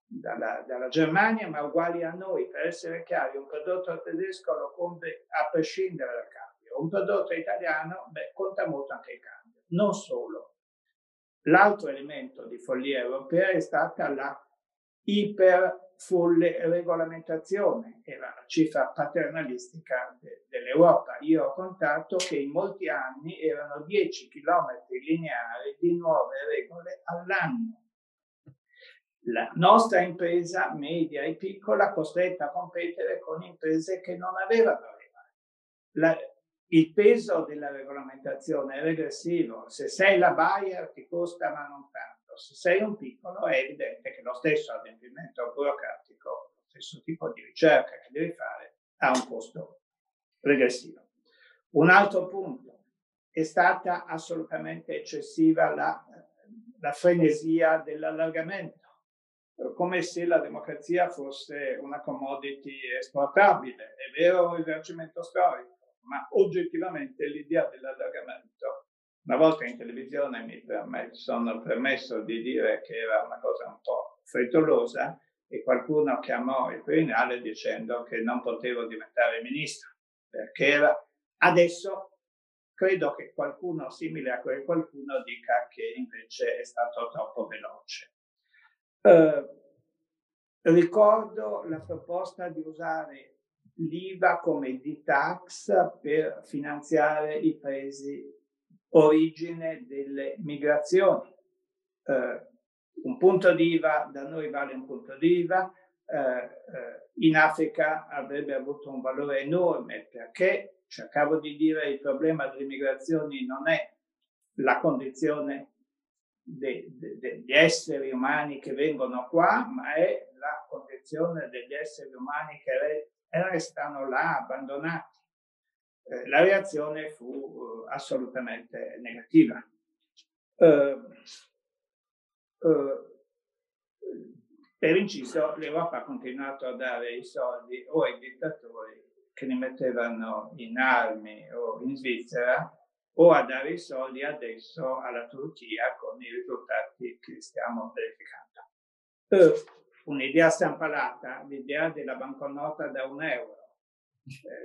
dalla Germania, ma uguali a noi. Per essere chiari, un prodotto tedesco lo compri a prescindere dal cambio, un prodotto italiano, conta molto anche il cambio. Non solo. L'altro elemento di follia europea è stata la iperfolle regolamentazione, era la cifra paternalistica dell'Europa. Io ho contato che in molti anni erano 10 chilometri lineari di nuove regole all'anno. La nostra impresa media e piccola costretta a competere con imprese che non avevano regole. Il peso della regolamentazione è regressivo. Se sei la Bayer ti costa ma non tanto, se sei un piccolo è evidente che lo stesso adempimento burocratico, lo stesso tipo di ricerca che devi fare ha un costo regressivo. Un altro punto, è stata assolutamente eccessiva la frenesia dell'allargamento, come se la democrazia fosse una commodity esportabile. È vero un rivercimento storico, ma oggettivamente l'idea dell'allargamento, una volta in televisione sono permesso di dire che era una cosa un po' frettolosa e qualcuno chiamò il Quirinale dicendo che non potevo diventare ministro, perché era... Adesso credo che qualcuno simile a quel qualcuno dica che invece è stato troppo veloce. Ricordo la proposta di usare l'IVA come ditax per finanziare i paesi origine delle migrazioni. Un punto di IVA da noi vale un punto di IVA, in Africa avrebbe avuto un valore enorme, perché cercavo di dire il problema delle migrazioni non è la condizione degli esseri umani che vengono qua, ma è la condizione degli esseri umani che restano là abbandonati. La reazione fu assolutamente negativa. Per inciso, l'Europa ha continuato a dare i soldi o ai dittatori che li mettevano in armi o in Svizzera o a dare i soldi adesso alla Turchia con i risultati che stiamo verificando. Un'idea stampalata, l'idea della banconota da €1.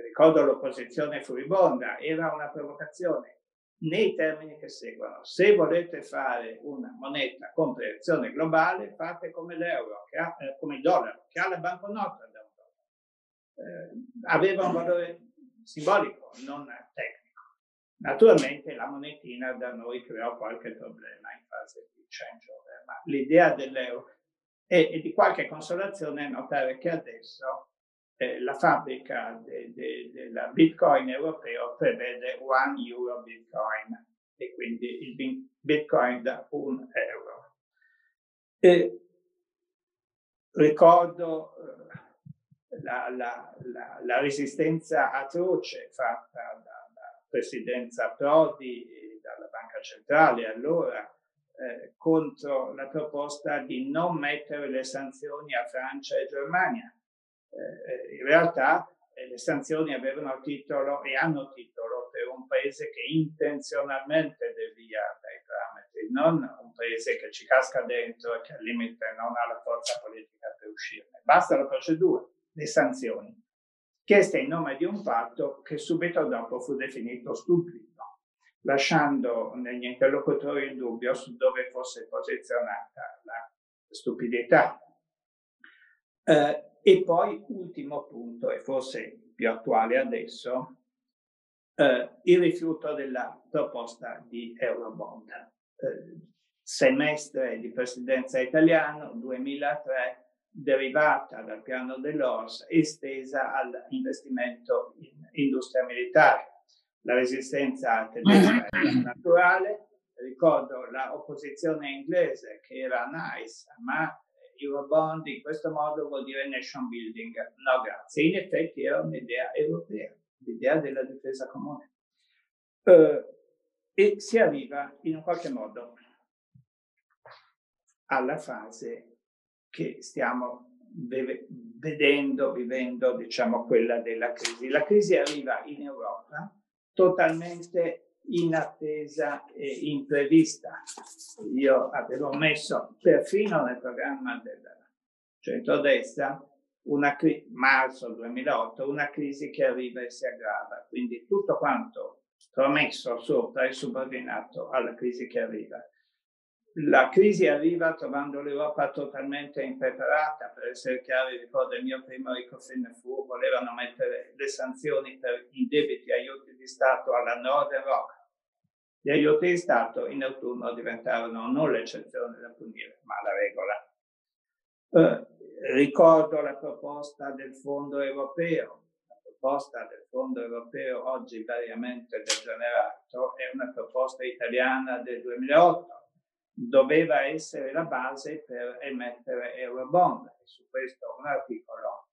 Ricordo l'opposizione furibonda, era una provocazione. Nei termini che seguono, se volete fare una moneta con proiezione globale, fate come l'euro, che ha, come il dollaro, che ha la banconota da €1. Aveva un valore simbolico, non tecnico. Naturalmente la monetina da noi creò qualche problema in fase di changeover, ma l'idea dell'euro è di qualche consolazione notare che adesso la fabbrica della Bitcoin europeo prevede €1 Bitcoin e quindi il Bitcoin da €1. E ricordo la resistenza atroce fatta dalla presidenza Prodi e dalla Banca Centrale allora contro la proposta di non mettere le sanzioni a Francia e Germania. In realtà le sanzioni avevano titolo e hanno titolo per un paese che intenzionalmente devia dai parametri, non un paese che ci casca dentro e che al limite non ha la forza politica per uscirne. Basta la procedura, le sanzioni, chieste in nome di un patto che subito dopo fu definito stupido, lasciando negli interlocutori il dubbio su dove fosse posizionata la stupidità. E poi, ultimo punto, e forse più attuale adesso, il rifiuto della proposta di Eurobond. Semestre di presidenza italiano 2003, derivata dal piano dell'ORS, estesa all'investimento in industria militare. La resistenza tedesca era naturale, ricordo l'opposizione inglese che era nice, ma Eurobond in questo modo vuol dire nation building, no grazie. In effetti era un'idea europea, l'idea della difesa comune. E si arriva in un qualche modo alla fase che stiamo vivendo, diciamo quella della crisi. La crisi arriva in Europa totalmente inattesa e imprevista. Io avevo messo perfino nel programma del centrodestra marzo 2008 una crisi che arriva e si aggrava, quindi tutto quanto promesso sopra è subordinato alla crisi che arriva. La crisi arriva trovando l'Europa totalmente impreparata. Per essere chiari, ricordo il mio primo Ecofin fu, volevano mettere le sanzioni per i debiti aiuti di Stato alla Northern Rock. Gli aiuti di Stato in autunno diventarono non l'eccezione da punire, ma la regola. Ricordo la proposta del Fondo Europeo. La proposta del Fondo Europeo, oggi variamente degenerato, è una proposta italiana del 2008. Doveva essere la base per emettere Eurobond. Su questo un articolo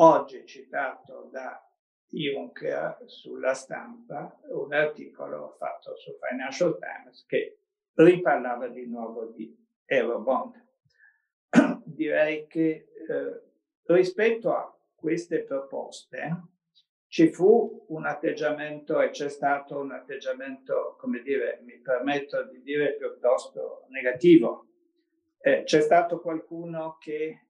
oggi citato da Juncker sulla stampa, un articolo fatto su Financial Times che riparlava di nuovo di Eurobond. Direi che rispetto a queste proposte ci fu un atteggiamento e c'è stato un atteggiamento, come dire, mi permetto di dire piuttosto negativo. C'è stato qualcuno che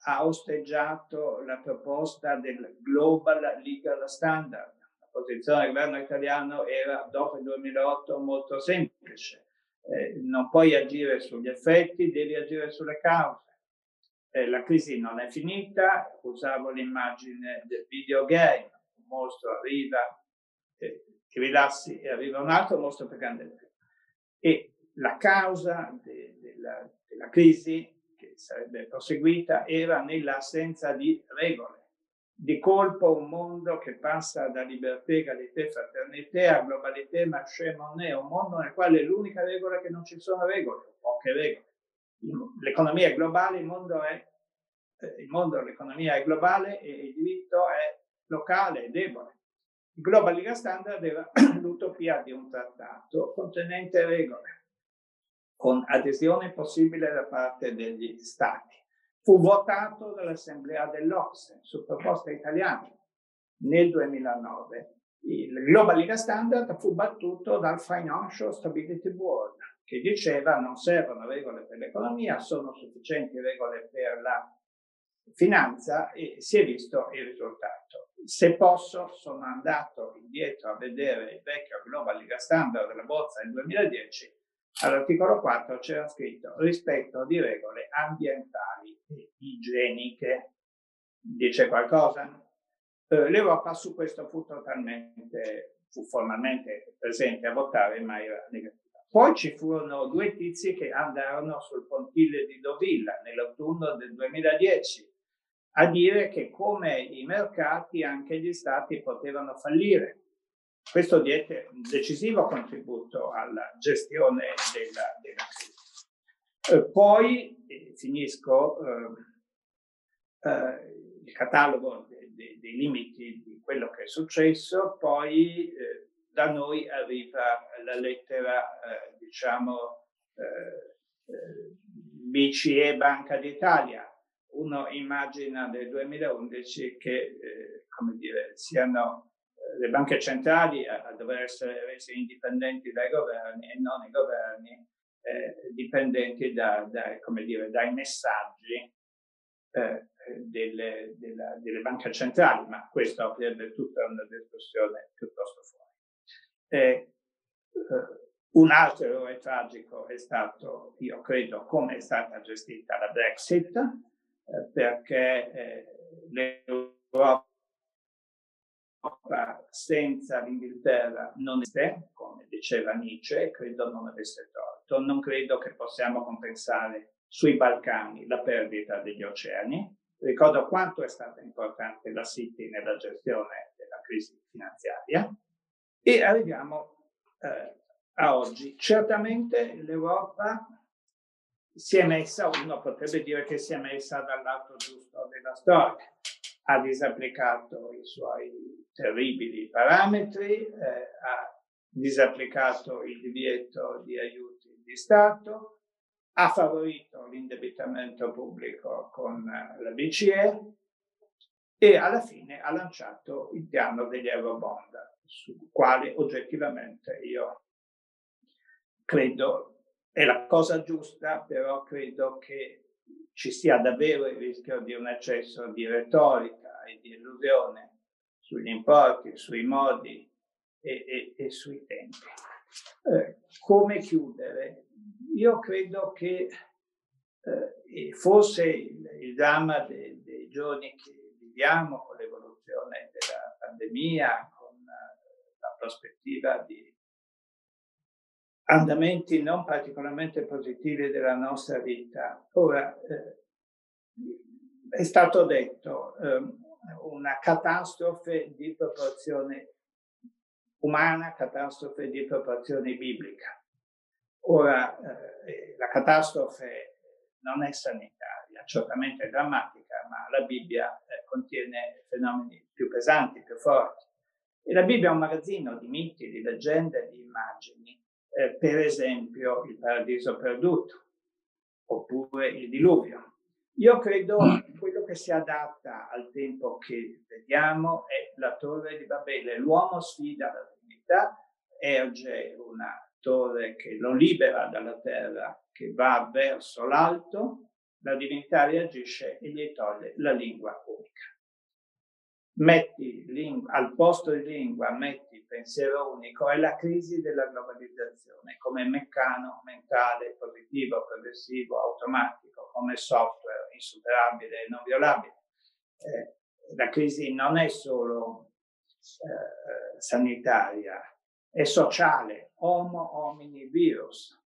ha osteggiato la proposta del Global Legal Standard. La posizione del governo italiano era, dopo il 2008, molto semplice. Non puoi agire sugli effetti, devi agire sulle cause. La crisi non è finita, usavo l'immagine del videogame, un mostro arriva, ti rilassi e arriva un altro mostro più grande del primo. E la causa della crisi, che sarebbe proseguita, era nell'assenza di regole. Di colpo un mondo che passa da libertà, egalità, fraternità a globalità, ma Jean Monnet, un mondo nel quale l'unica regola è che non ci sono regole, o poche regole. L'economia è globale, l'economia è globale e il diritto è locale, è debole. Il Global Legal Standard era l'utopia di un trattato contenente regole, con adesione possibile da parte degli Stati. Fu votato dall'Assemblea dell'OCSE su proposta italiana nel 2009 Il Global Liga Standard fu battuto dal Financial Stability Board, che diceva non servono regole per l'economia, sono sufficienti regole per la finanza, e si è visto il risultato. Se posso, sono andato indietro a vedere il vecchio Global Liga Standard della bozza del 2010. All'articolo 4 c'era scritto rispetto di regole ambientali e igieniche. Dice qualcosa? L'Europa su questo fu formalmente presente a votare, ma era negativa. Poi ci furono due tizi che andarono sul pontile di Deauville nell'autunno del 2010 a dire che come i mercati anche gli stati potevano fallire. Questo diede un decisivo contributo alla gestione della crisi. Poi, finisco, il catalogo dei limiti di quello che è successo, poi da noi arriva la lettera, BCE Banca d'Italia. Uno immagina nel 2011 che, siano le banche centrali a dover essere rese indipendenti dai governi e non i governi dipendenti dai messaggi delle banche centrali, ma questo avrebbe tutta una discussione piuttosto fuori. Un altro errore tragico è stato, io credo, come è stata gestita la Brexit, perché l'Europa senza l'Inghilterra non esiste, come diceva Nietzsche, credo non avesse torto. Non credo che possiamo compensare sui Balcani la perdita degli oceani. Ricordo quanto è stata importante la City nella gestione della crisi finanziaria. E arriviamo a oggi. Certamente l'Europa si è messa, uno potrebbe dire che si è messa dal lato giusto della storia. Ha disapplicato i suoi terribili parametri, ha disapplicato il divieto di aiuti di Stato, ha favorito l'indebitamento pubblico con la BCE e alla fine ha lanciato il piano degli eurobond, sul quale oggettivamente io credo è la cosa giusta, però credo che ci sia davvero il rischio di un eccesso di retorica e di illusione sugli importi, sui modi e sui tempi. Come chiudere? Io credo che forse il dramma dei giorni che viviamo, con l'evoluzione della pandemia, con la prospettiva di andamenti non particolarmente positivi della nostra vita. Ora, è stato detto una catastrofe di proporzione umana, catastrofe di proporzione biblica. Ora, la catastrofe non è sanitaria, certamente è drammatica, ma la Bibbia contiene fenomeni più pesanti, più forti. E la Bibbia è un magazzino di miti, di leggende, di immagini. Per esempio il paradiso perduto, oppure il diluvio. Io credo che quello che si adatta al tempo che vediamo è la torre di Babele. L'uomo sfida la divinità, erge una torre che lo libera dalla terra, che va verso l'alto, la divinità reagisce e gli toglie la lingua unica. Metti al posto di lingua, metti pensiero unico, è la crisi della globalizzazione come meccano mentale, positivo, progressivo, automatico, come software insuperabile e non violabile. La crisi non è solo sanitaria, è sociale, homo homini virus,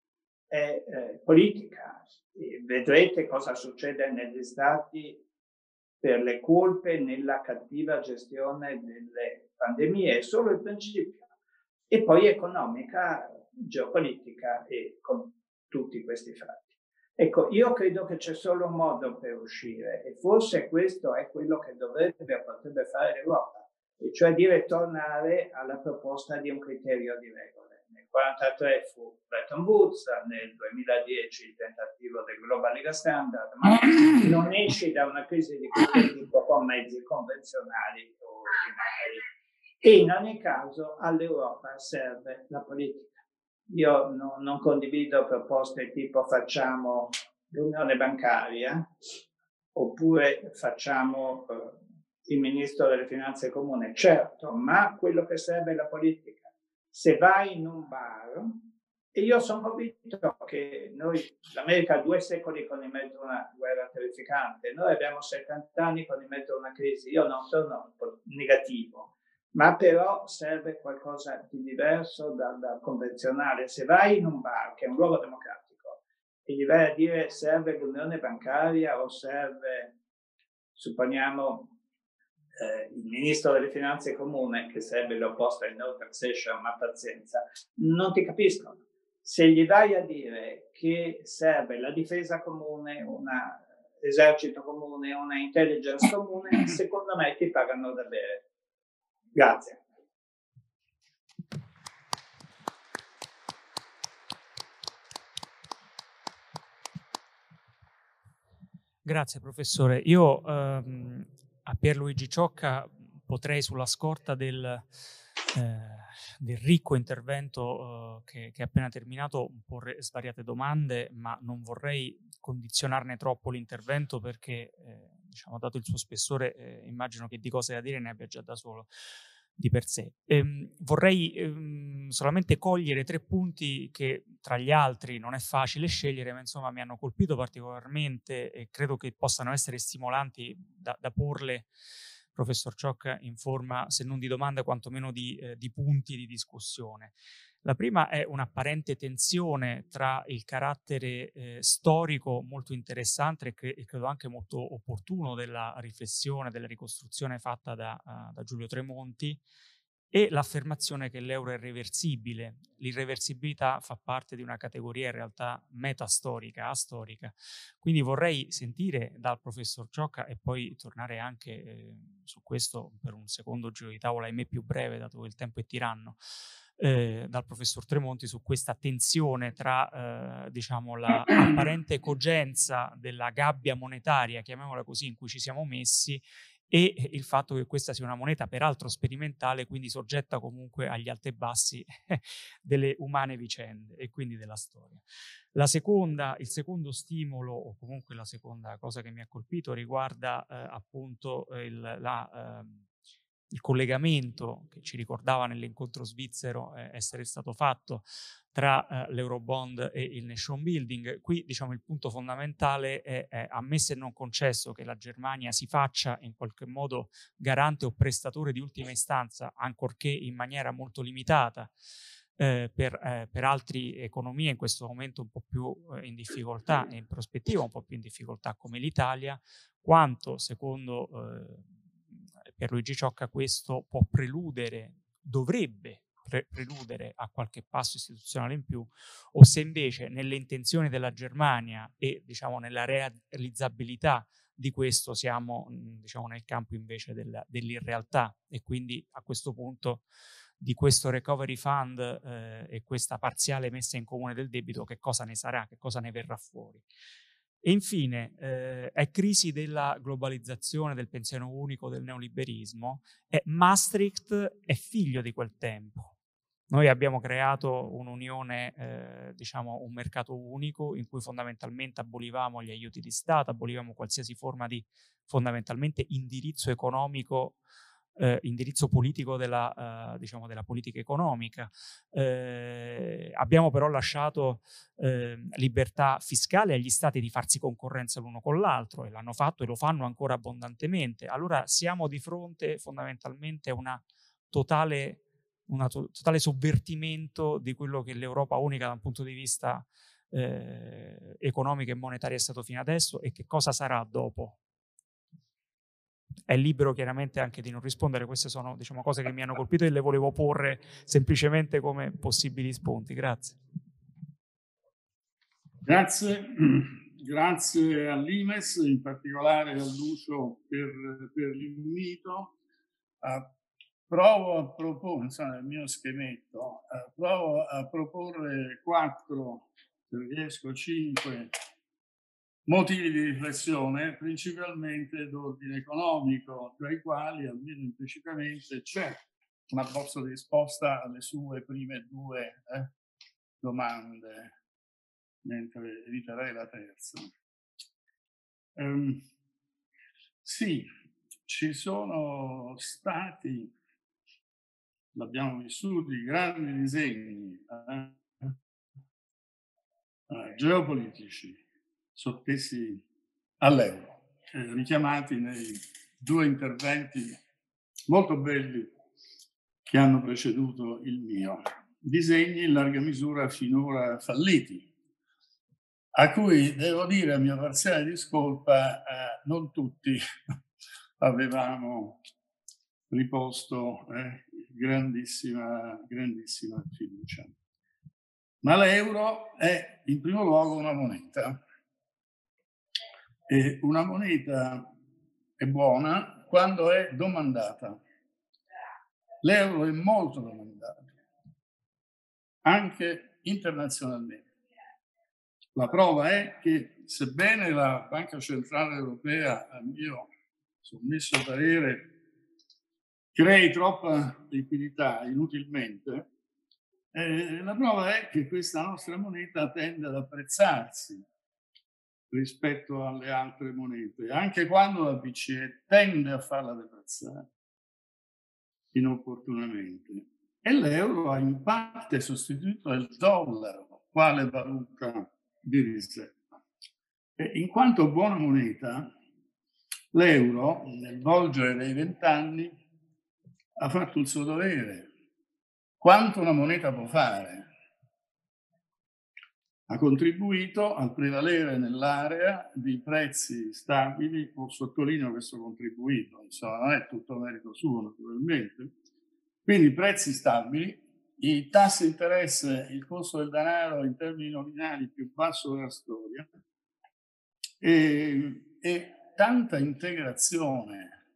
è politica. E vedrete cosa succede negli stati per le colpe nella cattiva gestione delle pandemie, è solo il principio, e poi economica, geopolitica e con tutti questi fatti. Ecco, io credo che c'è solo un modo per uscire, e forse questo è quello che potrebbe fare l'Europa, e cioè dire tornare alla proposta di un criterio di regole. Nel 1943 fu Bretton Woods, nel 2010 il tentativo del Global Liga Standard, ma non esci da una crisi di questo tipo con mezzi convenzionali o ordinari. e in ogni caso all'Europa serve la politica. Io non condivido proposte tipo facciamo l'unione bancaria oppure facciamo il ministro delle finanze comune, certo, ma quello che serve è la politica. Se vai in un bar, e io sono convinto che noi, l'America ha 2 secoli con in mezzo a una guerra terrificante, noi abbiamo 70 anni con in mezzo a una crisi, io non sono negativo, ma però serve qualcosa di diverso dal convenzionale. Se vai in un bar, che è un luogo democratico, e gli vai a dire serve l'unione bancaria o serve, supponiamo, il ministro delle finanze comune, che sarebbe l'opposto al no taxation, ma pazienza, non ti capiscono. Se gli vai a dire che serve la difesa comune, un esercito comune, una intelligence comune, secondo me ti pagano da bere. Grazie. Grazie professore. Io a Pierluigi Ciocca potrei, sulla scorta del ricco intervento che è appena terminato, porre svariate domande, ma non vorrei condizionarne troppo l'intervento perché, dato il suo spessore, immagino che di cose da dire ne abbia già da solo di per sé. Vorrei solamente cogliere 3 punti che, tra gli altri, non è facile scegliere, ma insomma mi hanno colpito particolarmente e credo che possano essere stimolanti da porle, professor Ciocca, in forma, se non di domanda, quantomeno di punti di discussione. La prima è un'apparente tensione tra il carattere storico molto interessante e credo anche molto opportuno della riflessione, della ricostruzione fatta da Giulio Tremonti e l'affermazione che l'euro è irreversibile. L'irreversibilità fa parte di una categoria in realtà metastorica, astorica. Quindi vorrei sentire dal professor Ciocca e poi tornare anche su questo per un secondo giro di tavola, ahimè più breve, dato che il tempo è tiranno, dal professor Tremonti su questa tensione tra la apparente cogenza della gabbia monetaria, chiamiamola così, in cui ci siamo messi e il fatto che questa sia una moneta peraltro sperimentale, quindi soggetta comunque agli alti e bassi delle umane vicende e quindi della storia. Il secondo stimolo, o comunque la seconda cosa che mi ha colpito, riguarda il collegamento che ci ricordava nell'incontro svizzero essere stato fatto tra l'Eurobond e il nation building. Qui il punto fondamentale è ammesso e non concesso che la Germania si faccia in qualche modo garante o prestatore di ultima istanza, ancorché in maniera molto limitata, per altri economie in questo momento un po' più in difficoltà e in prospettiva un po' più in difficoltà come l'Italia, quanto secondo Pierluigi Ciocca questo può dovrebbe preludere a qualche passo istituzionale in più, o se invece nelle intenzioni della Germania e nella realizzabilità di questo siamo nel campo invece dell'irrealtà e quindi a questo punto di questo recovery fund e questa parziale messa in comune del debito che cosa ne sarà, che cosa ne verrà fuori. E infine, è crisi della globalizzazione, del pensiero unico, del neoliberismo, e Maastricht è figlio di quel tempo. Noi abbiamo creato un'unione, un mercato unico in cui fondamentalmente abolivamo gli aiuti di Stato, abolivamo qualsiasi forma di fondamentalmente indirizzo economico, indirizzo politico della politica economica. Abbiamo però lasciato libertà fiscale agli stati di farsi concorrenza l'uno con l'altro e l'hanno fatto e lo fanno ancora abbondantemente. Allora siamo di fronte fondamentalmente a un totale sovvertimento di quello che l'Europa unica da un punto di vista economico e monetario è stato fino adesso e che cosa sarà dopo. È libero chiaramente anche di non rispondere, queste sono cose che mi hanno colpito e le volevo porre semplicemente come possibili spunti. Grazie a Limes, in particolare a Lucio per l'invito. Provo a proporre 4, se riesco 5 motivi di riflessione, principalmente d'ordine economico, tra i quali, almeno implicitamente, c'è una possibile risposta alle sue prime due domande, mentre eviterei la terza. Sì, ci sono stati, l'abbiamo vissuto, i grandi disegni geopolitici sottesi all'euro, richiamati nei due interventi molto belli che hanno preceduto il mio. Disegni in larga misura finora falliti, a cui, devo dire, a mia parziale discolpa, non tutti avevamo riposto grandissima fiducia. Ma l'euro è in primo luogo una moneta. E una moneta è buona quando è domandata. L'euro è molto domandato, anche internazionalmente. La prova è che, sebbene la Banca Centrale Europea, a mio sommesso parere, crei troppa liquidità inutilmente, la prova è che questa nostra moneta tende ad apprezzarsi rispetto alle altre monete, anche quando la BCE tende a farla deprezzare inopportunamente. E l'euro ha in parte sostituito il dollaro quale valuta di riserva. E in quanto buona moneta, l'euro, nel volgere dei 20 anni, ha fatto il suo dovere. Quanto una moneta può fare? Ha contribuito al prevalere nell'area di prezzi stabili, o sottolineo questo contribuito, insomma, non è tutto merito suo naturalmente, quindi prezzi stabili, i tassi di interesse, il costo del denaro in termini nominali più basso della storia, e tanta integrazione,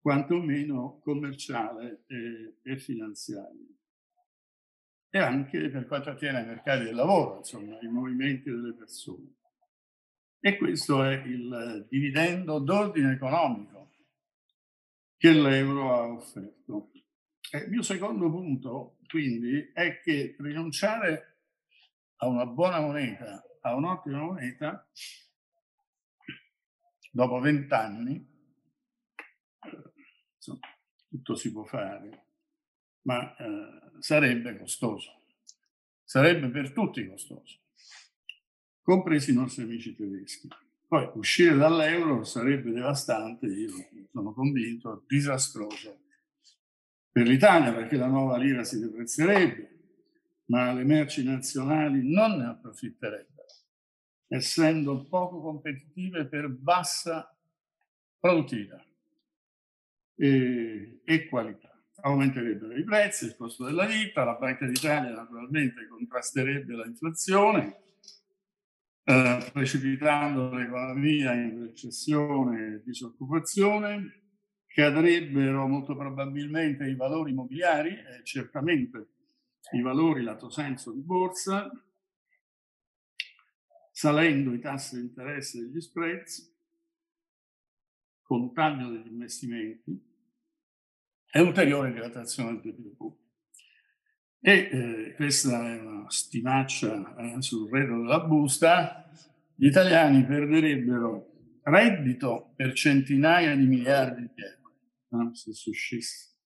quantomeno commerciale e finanziaria. E anche per quanto attiene ai mercati del lavoro, insomma, ai movimenti delle persone. E questo è il dividendo d'ordine economico che l'euro ha offerto. Il mio secondo punto, quindi, è che rinunciare a una buona moneta, a un'ottima moneta, dopo 20 anni, tutto si può fare, ma sarebbe costoso. Sarebbe per tutti costoso, compresi i nostri amici tedeschi. Poi uscire dall'euro sarebbe devastante, io sono convinto, disastroso per l'Italia, perché la nuova lira si deprezzerebbe, ma le merci nazionali non ne approfitterebbero, essendo poco competitive per bassa produttività e qualità. Aumenterebbero i prezzi, il costo della vita, la Banca d'Italia naturalmente contrasterebbe l'inflazione, precipitando l'economia in recessione e disoccupazione. Cadrebbero molto probabilmente i valori immobiliari, certamente i valori lato senso di borsa, salendo i tassi di interesse degli spreads, con taglio degli investimenti e ulteriore dilatazione del debito pubblico. E questa è una stimaccia sul retro della busta. Gli italiani perderebbero reddito per centinaia di miliardi di euro, se si uscisse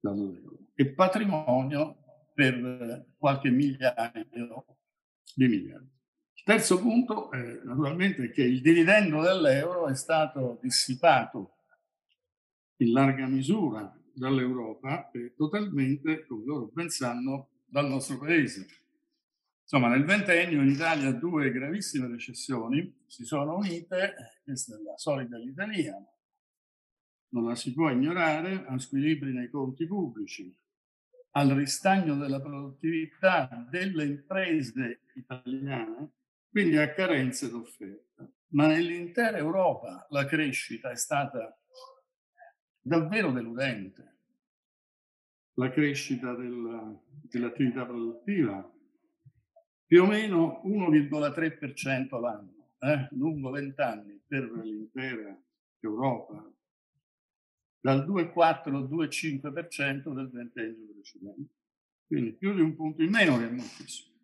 dall'euro, e patrimonio per qualche migliaio di miliardi. Il terzo punto, naturalmente, è che il dividendo dell'euro è stato dissipato in larga misura dall'Europa e totalmente, come loro ben sanno, dal nostro paese. Insomma, nel ventennio in Italia due gravissime recessioni si sono unite, questa è la solida dell'Italia, non la si può ignorare, a squilibri nei conti pubblici, al ristagno della produttività delle imprese italiane, quindi a carenze d'offerta. Ma nell'intera Europa la crescita è stata davvero deludente. La crescita dell'attività produttiva, più o meno 1,3% l'anno, lungo 20 anni per l'intera Europa. dal 2,4 al 2,5% del ventennio precedente. Quindi più di un punto in meno che è moltissimo.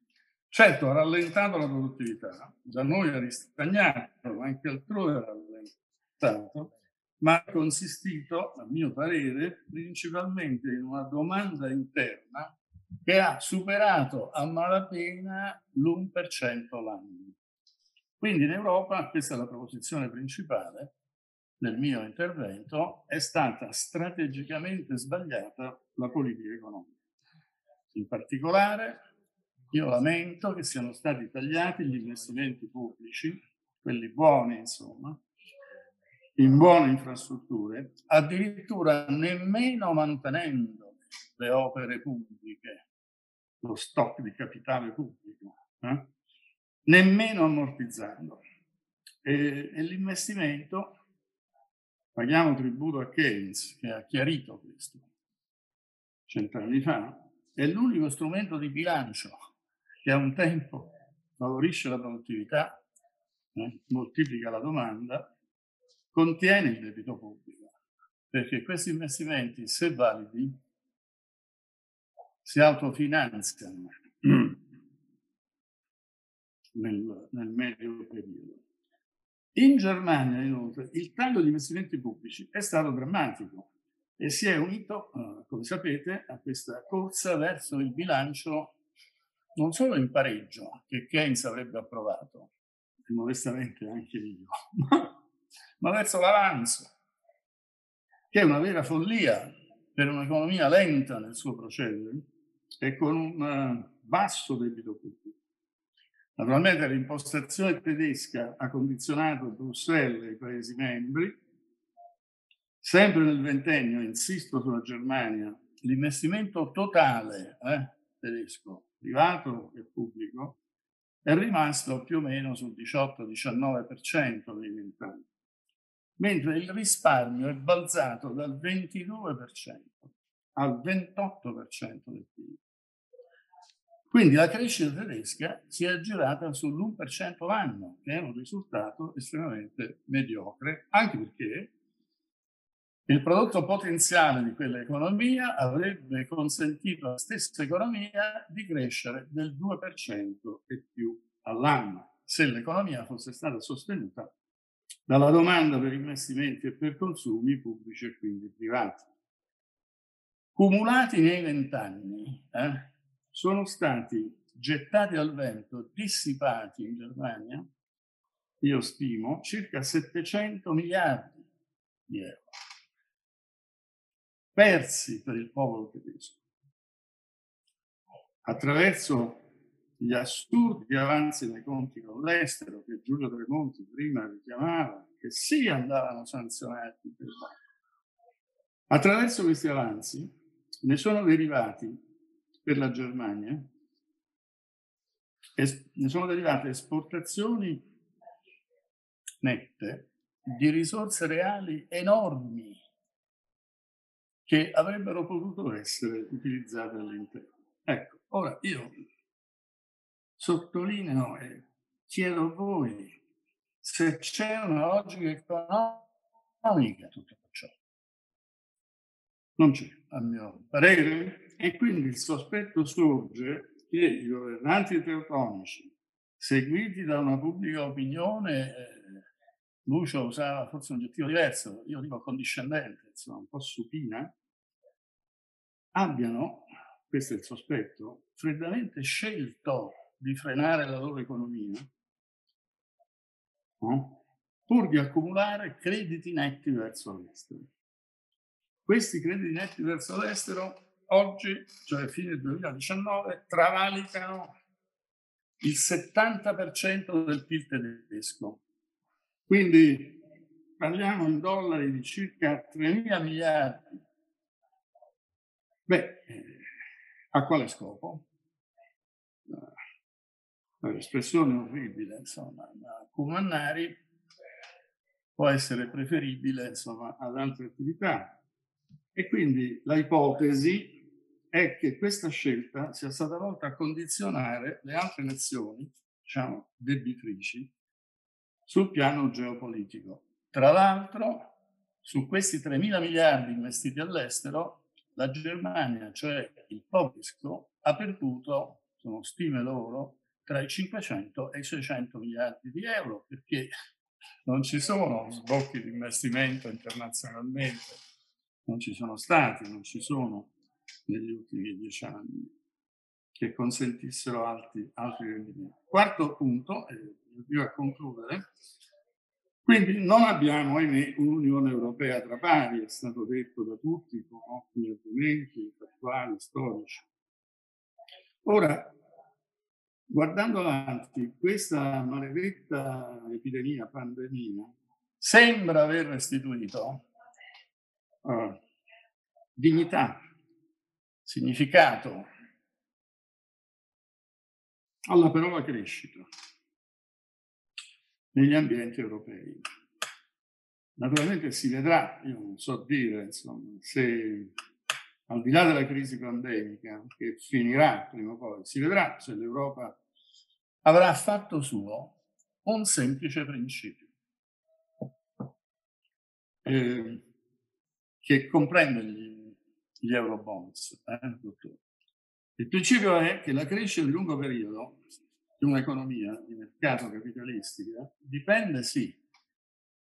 Certo, ha rallentato la produttività, da noi ha ristagnato, anche altrove ha rallentato, ma ha consistito, a mio parere, principalmente in una domanda interna che ha superato a malapena l'1% l'anno. Quindi in Europa, questa è la proposizione principale del mio intervento, è stata strategicamente sbagliata la politica economica. In particolare, io lamento che siano stati tagliati gli investimenti pubblici, quelli buoni insomma, in buone infrastrutture, addirittura nemmeno mantenendo le opere pubbliche, lo stock di capitale pubblico, nemmeno ammortizzando. E l'investimento, paghiamo tributo a Keynes, che ha chiarito questo cent'anni fa, è l'unico strumento di bilancio che a un tempo favorisce la produttività, moltiplica la domanda, contiene il debito pubblico, perché questi investimenti, se validi, si autofinanziano nel medio periodo. In Germania, inoltre, il taglio di investimenti pubblici è stato drammatico e si è unito, come sapete, a questa corsa verso il bilancio non solo in pareggio, che Keynes avrebbe approvato, e modestamente anche io, ma verso l'avanzo, che è una vera follia per un'economia lenta nel suo procedere e con un basso debito pubblico. Naturalmente l'impostazione tedesca ha condizionato Bruxelles e i Paesi membri. Sempre nel ventennio, insisto sulla Germania, l'investimento totale tedesco, privato e pubblico, è rimasto più o meno sul 18-19% dei vent'anni, mentre il risparmio è balzato dal 22% al 28% del PIL. Quindi la crescita tedesca si è aggirata sull'1% l'anno, che è un risultato estremamente mediocre, anche perché il prodotto potenziale di quell'economia avrebbe consentito alla stessa economia di crescere del 2% e più all'anno, se l'economia fosse stata sostenuta dalla domanda per investimenti e per consumi pubblici e quindi privati. Cumulati nei 20 anni, sono stati gettati al vento, dissipati in Germania, io stimo, circa 700 miliardi di euro, persi per il popolo tedesco, attraverso gli assurdi avanzi nei conti con l'estero che Giulio Tremonti prima richiamava, che sì andavano sanzionati per banca. Attraverso questi avanzi ne sono derivati per la Germania, ne sono derivate esportazioni nette di risorse reali enormi che avrebbero potuto essere utilizzate all'interno. Ecco, ora io sottolineo e chiedo a voi se c'è una logica economica a tutto ciò. Non c'è, a mio parere, e quindi il sospetto sorge che i governanti teutonici, seguiti da una pubblica opinione, Lucio usava forse un aggettivo diverso, io dico condiscendente, insomma, un po' supina, abbiano, questo è il sospetto, freddamente scelto di frenare la loro economia, pur di accumulare crediti netti verso l'estero. Questi crediti netti verso l'estero oggi, cioè fine 2019, travalicano il 70% del PIL tedesco. Quindi parliamo in dollari di circa 3.000 miliardi. Beh, a quale scopo? L'espressione orribile, insomma, da Cumannari, può essere preferibile, insomma, ad altre attività. E quindi la ipotesi è che questa scelta sia stata volta a condizionare le altre nazioni, diciamo, debitrici, sul piano geopolitico. Tra l'altro, su questi 3.000 miliardi investiti all'estero, la Germania, cioè il popolo, ha perduto, sono stime loro, tra i 500 e i 600 miliardi di euro, perché non ci sono sbocchi di investimento internazionalmente, non ci sono stati, non ci sono negli ultimi 10 anni che consentissero altri rendimenti. Quarto punto, e più a concludere, quindi non abbiamo, ahimè, un'Unione Europea tra pari, è stato detto da tutti con ottimi argomenti attuali, storici. Ora, guardando avanti, questa maledetta epidemia, pandemia, sembra aver restituito dignità, significato alla parola crescita negli ambienti europei. Naturalmente si vedrà, io non so dire, insomma, se al di là della crisi pandemica, che finirà prima o poi, si vedrà se l'Europa avrà fatto suo un semplice principio che comprende gli eurobonds, dottore. Il principio è che la crescita di lungo periodo di un'economia di mercato capitalistica dipende sì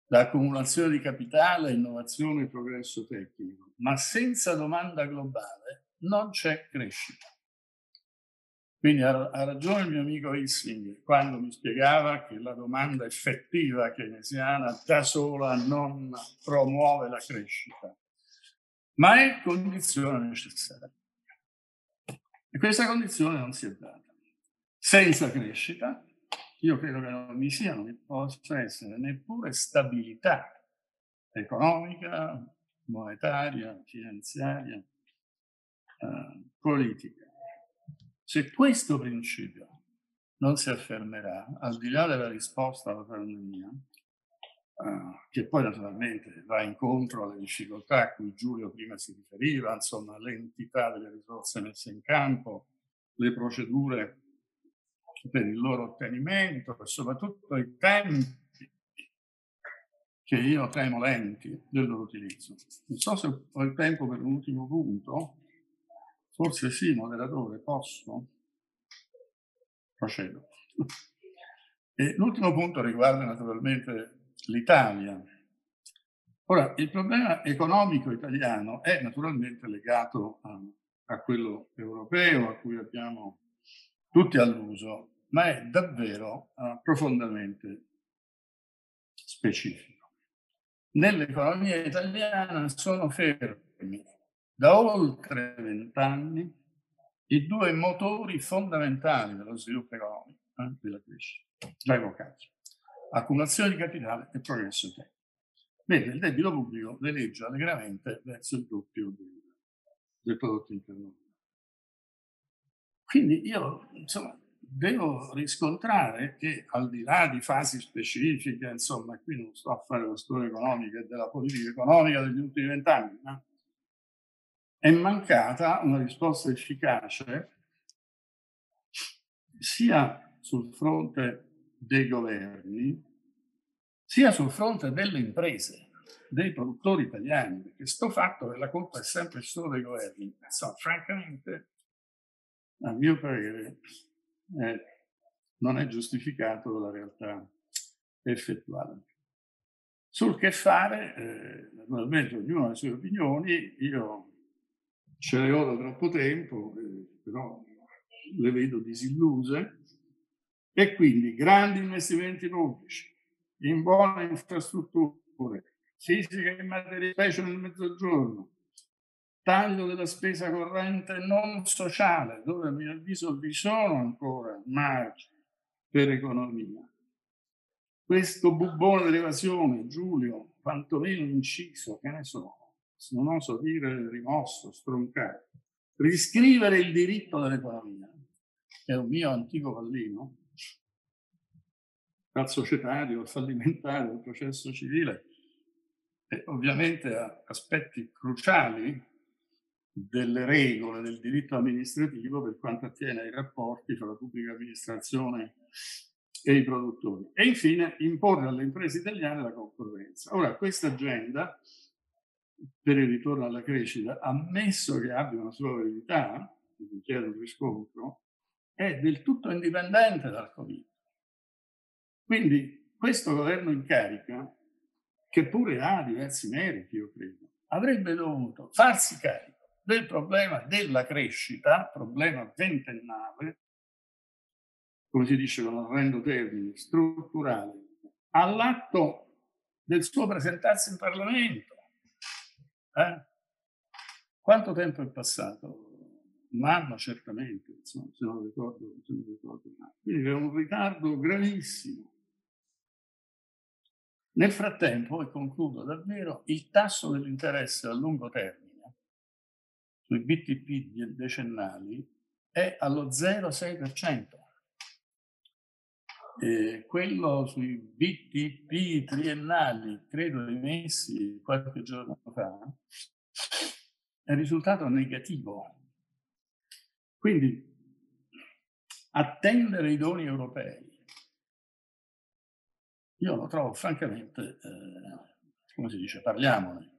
da accumulazione di capitale, innovazione e progresso tecnico, ma senza domanda globale non c'è crescita. Quindi ha ragione il mio amico Ising quando mi spiegava che la domanda effettiva keynesiana da sola non promuove la crescita, ma è condizione necessaria. E questa condizione non si è data. Senza crescita, io credo che non vi sia, non possa essere neppure stabilità economica, monetaria, finanziaria, politica. Se questo principio non si affermerà, al di là della risposta alla pandemia, che poi naturalmente va incontro alle difficoltà a cui Giulio prima si riferiva, insomma, l'entità delle risorse messe in campo, le procedure per il loro ottenimento e soprattutto i tempi, che io temo lenti, del loro utilizzo. Non so se ho il tempo per un ultimo punto, forse sì, moderatore, posso? Procedo. E l'ultimo punto riguarda naturalmente l'Italia. Ora, il problema economico italiano è naturalmente legato a quello europeo, a cui abbiamo tutti all'uso, ma è davvero profondamente specifico. Nell'economia italiana sono fermi da oltre 20 anni i due motori fondamentali dello sviluppo economico, della crescita, già evocati: accumulazione di capitale e progresso tecnico. Mentre il debito pubblico veleggia allegramente verso il doppio del prodotto interno. Quindi io, insomma, devo riscontrare che al di là di fasi specifiche, insomma, qui non sto a fare la storia economica e della politica economica degli ultimi 20 anni, ma è mancata una risposta efficace sia sul fronte dei governi, sia sul fronte delle imprese, dei produttori italiani, perché sto fatto che la colpa è sempre solo dei governi. Insomma, francamente, a mio parere, non è giustificato dalla realtà effettuale. Sul che fare, naturalmente ognuno ha le sue opinioni, io ce le ho da troppo tempo, però le vedo disilluse, e quindi grandi investimenti pubblici, in buone infrastrutture, fisiche e materie specie nel Mezzogiorno, taglio della spesa corrente non sociale, dove a mio avviso vi sono ancora margini per economia. Questo bubbone dell'evasione, Giulio, quantomeno inciso, che ne so, non oso dire rimosso, stroncato. Riscrivere il diritto dell'economia, che è un mio antico pallino, dal societario al fallimentare, al processo civile, e ovviamente a aspetti cruciali delle regole del diritto amministrativo per quanto attiene ai rapporti tra la pubblica amministrazione e i produttori. E infine imporre alle imprese italiane la concorrenza. Ora, questa agenda per il ritorno alla crescita, ammesso che abbia una sua validità, che chiede un riscontro, è del tutto indipendente dal Covid. Quindi questo governo in carica, che pure ha diversi meriti, io credo, avrebbe dovuto farsi carico del problema della crescita, problema ventennale, come si dice con un orrendo termine, strutturale, all'atto del suo presentarsi in Parlamento. Quanto tempo è passato? Un anno certamente, insomma, se non ricordo male. Quindi c'è un ritardo gravissimo. Nel frattempo, e concludo davvero, il tasso dell'interesse a lungo termine sui BTP decennali è allo 0,6%. Quello sui BTP triennali, credo emessi qualche giorno fa, è risultato negativo. Quindi attendere i doni europei io lo trovo francamente, come si dice, parliamone.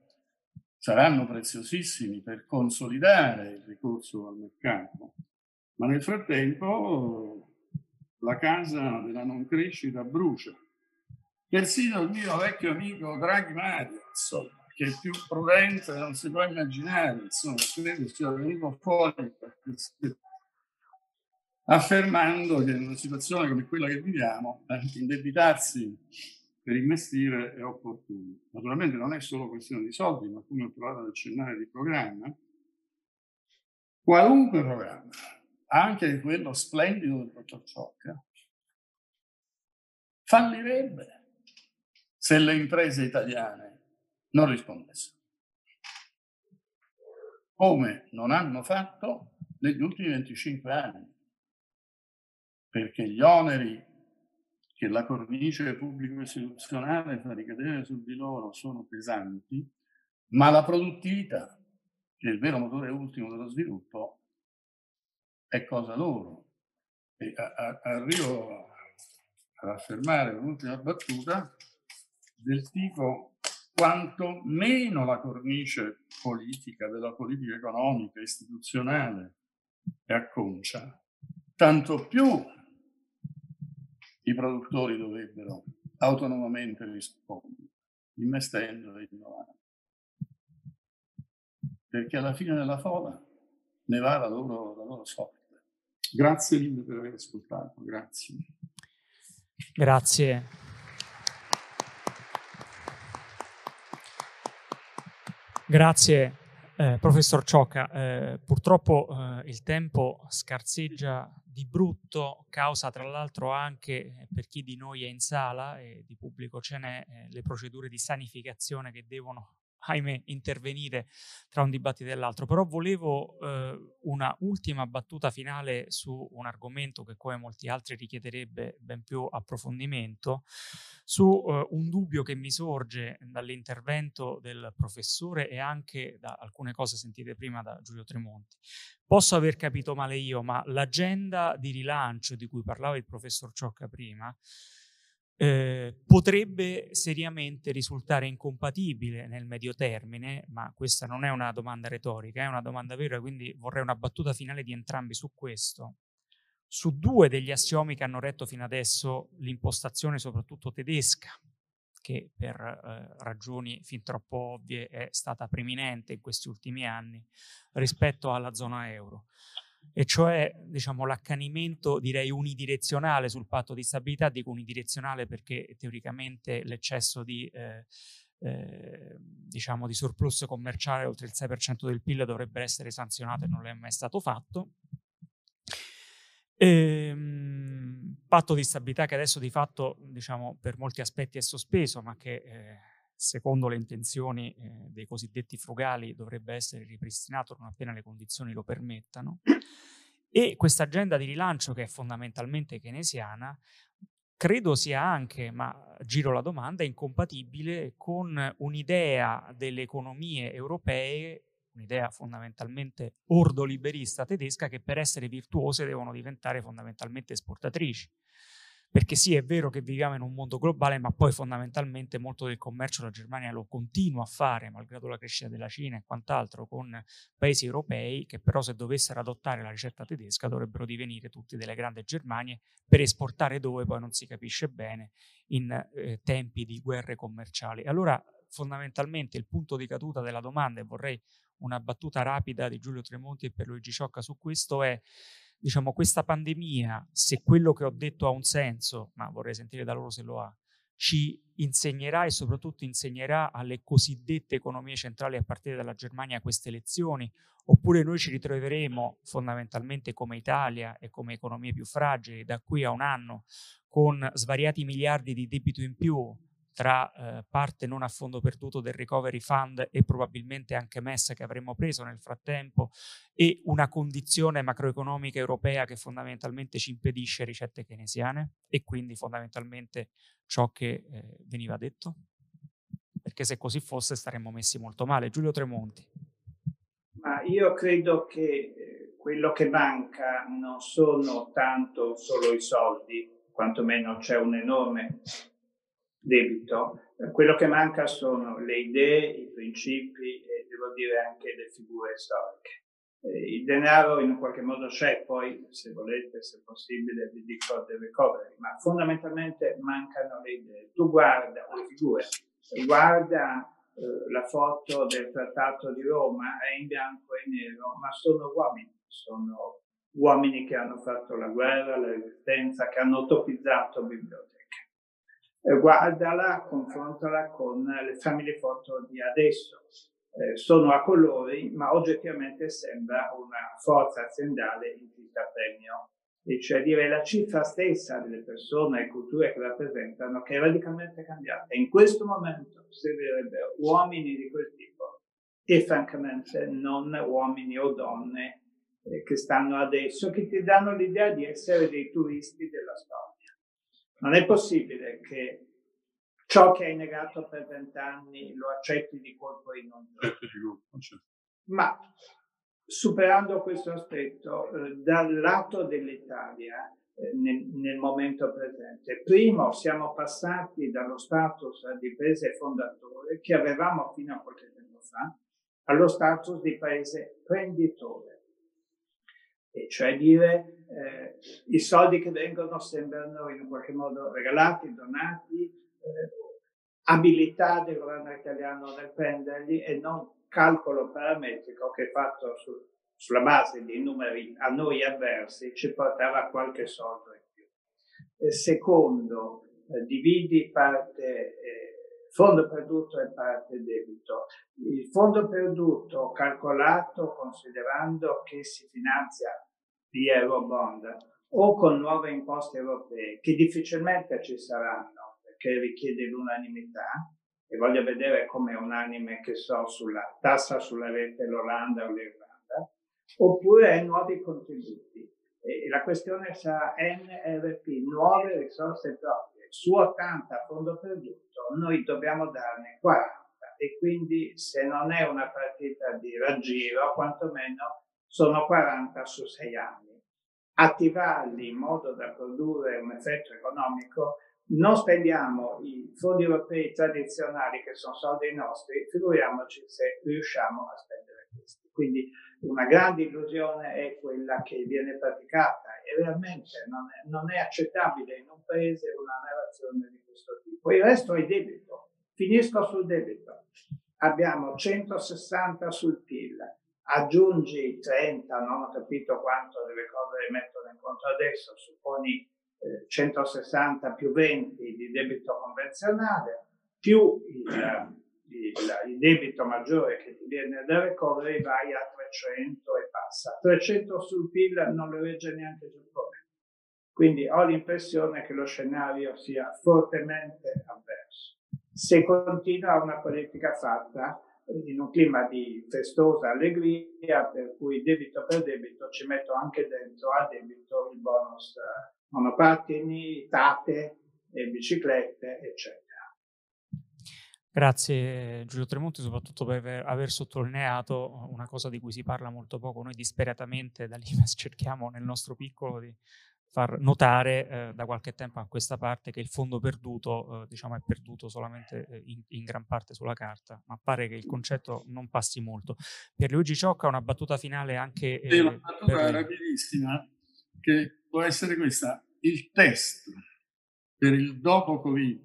Saranno preziosissimi per consolidare il ricorso al mercato, ma nel frattempo la casa della non crescita brucia. Persino il mio vecchio amico Draghi Mario, insomma, che è più prudente non si può immaginare, insomma, credo sia venuto fuori affermando che in una situazione come quella che viviamo indebitarsi per investire è opportuno. Naturalmente non è solo questione di soldi, ma come ho provato ad accennare di programma, qualunque programma, anche quello splendido del dottor Ciocca, fallirebbe se le imprese italiane non rispondessero, come non hanno fatto negli ultimi 25 anni, perché gli oneri che la cornice pubblico-istituzionale fa ricadere su di loro sono pesanti, ma la produttività, che è il vero motore ultimo dello sviluppo, è cosa loro. E arrivo ad affermare un'ultima battuta del tipo: quanto meno la cornice politica, della politica economica, istituzionale è acconcia, tanto più i produttori dovrebbero autonomamente rispondere, investendo e innovando. Perché alla fine della fola ne va la loro sorte. Grazie mille per aver ascoltato, grazie. Grazie. Grazie professor Ciocca, purtroppo il tempo scarseggia di brutto, causa tra l'altro anche per chi di noi è in sala e di pubblico ce n'è, le procedure di sanificazione che devono, ahimè, intervenire tra un dibattito e l'altro. Però volevo una ultima battuta finale su un argomento che come molti altri richiederebbe ben più approfondimento, su un dubbio che mi sorge dall'intervento del professore e anche da alcune cose sentite prima da Giulio Tremonti. Posso aver capito male io, ma l'agenda di rilancio di cui parlava il professor Ciocca prima potrebbe seriamente risultare incompatibile nel medio termine, ma questa non è una domanda retorica, è una domanda vera, quindi vorrei una battuta finale di entrambi su questo, su due degli assiomi che hanno retto fino adesso l'impostazione soprattutto tedesca, che per ragioni fin troppo ovvie è stata preminente in questi ultimi anni rispetto alla zona euro, e cioè, diciamo, l'accanimento direi unidirezionale sul patto di stabilità. Dico unidirezionale perché teoricamente l'eccesso di surplus commerciale oltre il 6% del PIL dovrebbe essere sanzionato e non è mai stato fatto. Patto di stabilità che adesso di fatto, diciamo, per molti aspetti è sospeso, ma che secondo le intenzioni dei cosiddetti frugali dovrebbe essere ripristinato non appena le condizioni lo permettano, e questa agenda di rilancio che è fondamentalmente keynesiana credo sia anche, ma giro la domanda, incompatibile con un'idea delle economie europee, un'idea fondamentalmente ordoliberista tedesca, che per essere virtuose devono diventare fondamentalmente esportatrici. perché sì, è vero che viviamo in un mondo globale, ma poi fondamentalmente molto del commercio la Germania lo continua a fare, malgrado la crescita della Cina e quant'altro, con paesi europei che però, se dovessero adottare la ricetta tedesca, dovrebbero divenire tutti delle grandi Germanie per esportare dove poi non si capisce bene in tempi di guerre commerciali. Allora fondamentalmente il punto di caduta della domanda, e vorrei una battuta rapida di Giulio Tremonti e Pierluigi Ciocca su questo, è, diciamo, questa pandemia, se quello che ho detto ha un senso, ma vorrei sentire da loro se lo ha, ci insegnerà e soprattutto insegnerà alle cosiddette economie centrali a partire dalla Germania queste lezioni, oppure noi ci ritroveremo fondamentalmente come Italia e come economie più fragili da qui a un anno con svariati miliardi di debito in più tra parte non a fondo perduto del recovery fund e probabilmente anche MES che avremmo preso nel frattempo, e una condizione macroeconomica europea che fondamentalmente ci impedisce ricette keynesiane, e quindi fondamentalmente ciò che veniva detto, perché se così fosse staremmo messi molto male. Giulio Tremonti. Ma io credo che quello che manca non sono tanto solo i soldi, quantomeno c'è un enorme debito, quello che manca sono le idee, i principi e devo dire anche le figure storiche. Il denaro in qualche modo c'è, poi se volete, se possibile, vi dico del recovery, ma fondamentalmente mancano le idee. Tu guarda le figure, guarda la foto del Trattato di Roma, è in bianco e nero, ma sono uomini che hanno fatto la guerra, la resistenza, che hanno topizzato biblioteche. Guardala, confrontala con le famiglie foto di adesso. Sono a colori, ma oggettivamente sembra una forza aziendale in vita premio. E cioè dire la cifra stessa delle persone e culture che rappresentano, che è radicalmente cambiata. In questo momento servirebbero uomini di quel tipo e francamente non uomini o donne che stanno adesso, che ti danno l'idea di essere dei turisti della storia. Non è possibile che ciò che hai negato per 20 anni lo accetti di colpo in un giorno. Ma superando questo aspetto, dal lato dell'Italia, nel momento presente, primo siamo passati dallo status di paese fondatore che avevamo fino a qualche tempo fa allo status di paese prenditore. E cioè dire i soldi che vengono sembrano in qualche modo regalati, donati, abilità del governo italiano nel prenderli e non calcolo parametrico che fatto sulla base di numeri a noi avversi ci portava qualche soldo in più. Secondo, dividi parte fondo perduto e parte debito. Il fondo perduto calcolato considerando che si finanzia via Eurobond o con nuove imposte europee, che difficilmente ci saranno perché richiede l'unanimità, e voglio vedere come unanime che so sulla tassa sulla rete l'Olanda o l'Irlanda, oppure nuovi contributi. E la questione sarà NRP, nuove risorse proprie. Su 80 fondo perduto noi dobbiamo darne 40 e quindi se non è una partita di raggiro quantomeno sono 40 su 6 anni. Attivarli in modo da produrre un effetto economico, non spendiamo i fondi europei tradizionali che sono soldi nostri, figuriamoci se riusciamo a spendere questi. Quindi una grande illusione è quella che viene praticata e realmente non è accettabile in un paese una narrazione di questo tipo. Il resto è debito. Finisco sul debito. Abbiamo 160 sul PIL, aggiungi 30, non ho capito quanto delle cose mettono in conto adesso, supponi 160 più 20 di debito convenzionale, più il debito maggiore che ti viene da recovery, vai a 300 e passa. 300 sul PIL non lo regge neanche il Giappone. Quindi ho l'impressione che lo scenario sia fortemente avverso. Se continua una politica fatta in un clima di festosa allegria, per cui debito per debito ci metto anche dentro a debito il bonus monopattini, tate e biciclette, eccetera. Grazie Giulio Tremonti, soprattutto per aver sottolineato una cosa di cui si parla molto poco. Noi disperatamente da Limes cerchiamo nel nostro piccolo di far notare da qualche tempo a questa parte che il fondo perduto diciamo è perduto solamente in gran parte sulla carta, ma pare che il concetto non passi molto. Pierluigi Ciocca, una battuta finale anche... una battuta rapidissima che può essere questa. Il test per il dopo Covid,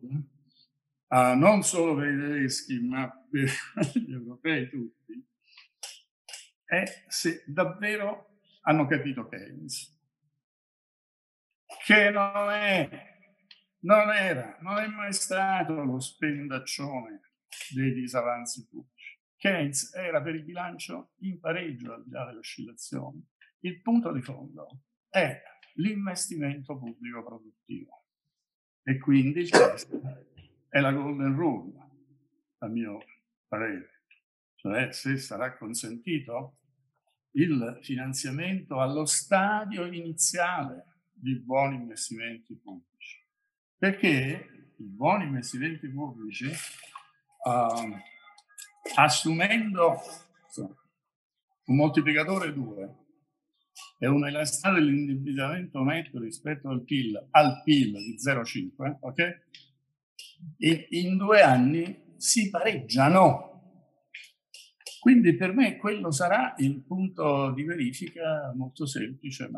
non solo per i tedeschi ma per gli europei tutti, è se davvero hanno capito Keynes, che non è mai stato lo spendaccione dei disavanzi pubblici. Keynes era per il bilancio in pareggio al di là delle oscillazioni. Il punto di fondo è l'investimento pubblico produttivo e quindi il testo è la golden rule, a mio parere, cioè se sarà consentito il finanziamento allo stadio iniziale di buoni investimenti pubblici, perché i buoni investimenti pubblici assumendo un moltiplicatore 2 e un'elasticità dell'indebitamento netto rispetto al PIL di 0,5, ok? E in 2 anni si pareggiano. Quindi per me quello sarà il punto di verifica molto semplice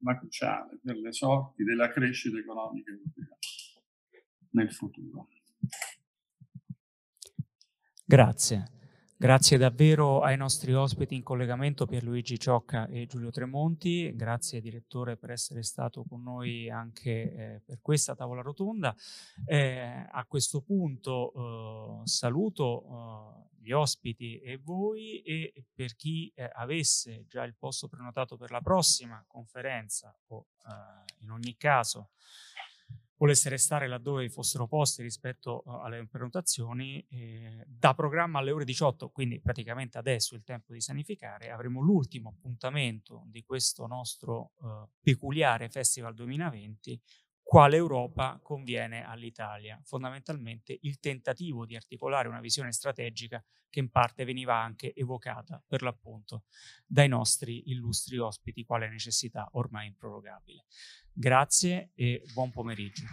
ma cruciale per le sorti della crescita economica europea nel futuro. Grazie. Grazie davvero ai nostri ospiti in collegamento Pierluigi Ciocca e Giulio Tremonti, grazie direttore per essere stato con noi anche per questa tavola rotonda. A questo punto saluto gli ospiti e voi, e per chi avesse già il posto prenotato per la prossima conferenza o in ogni caso volesse restare laddove fossero posti rispetto alle prenotazioni, da programma alle ore 18, quindi praticamente adesso è il tempo di sanificare, avremo l'ultimo appuntamento di questo nostro peculiare Festival 2020, quale Europa conviene all'Italia. Fondamentalmente il tentativo di articolare una visione strategica che in parte veniva anche evocata per l'appunto dai nostri illustri ospiti, quale necessità ormai improrogabile. Grazie e buon pomeriggio.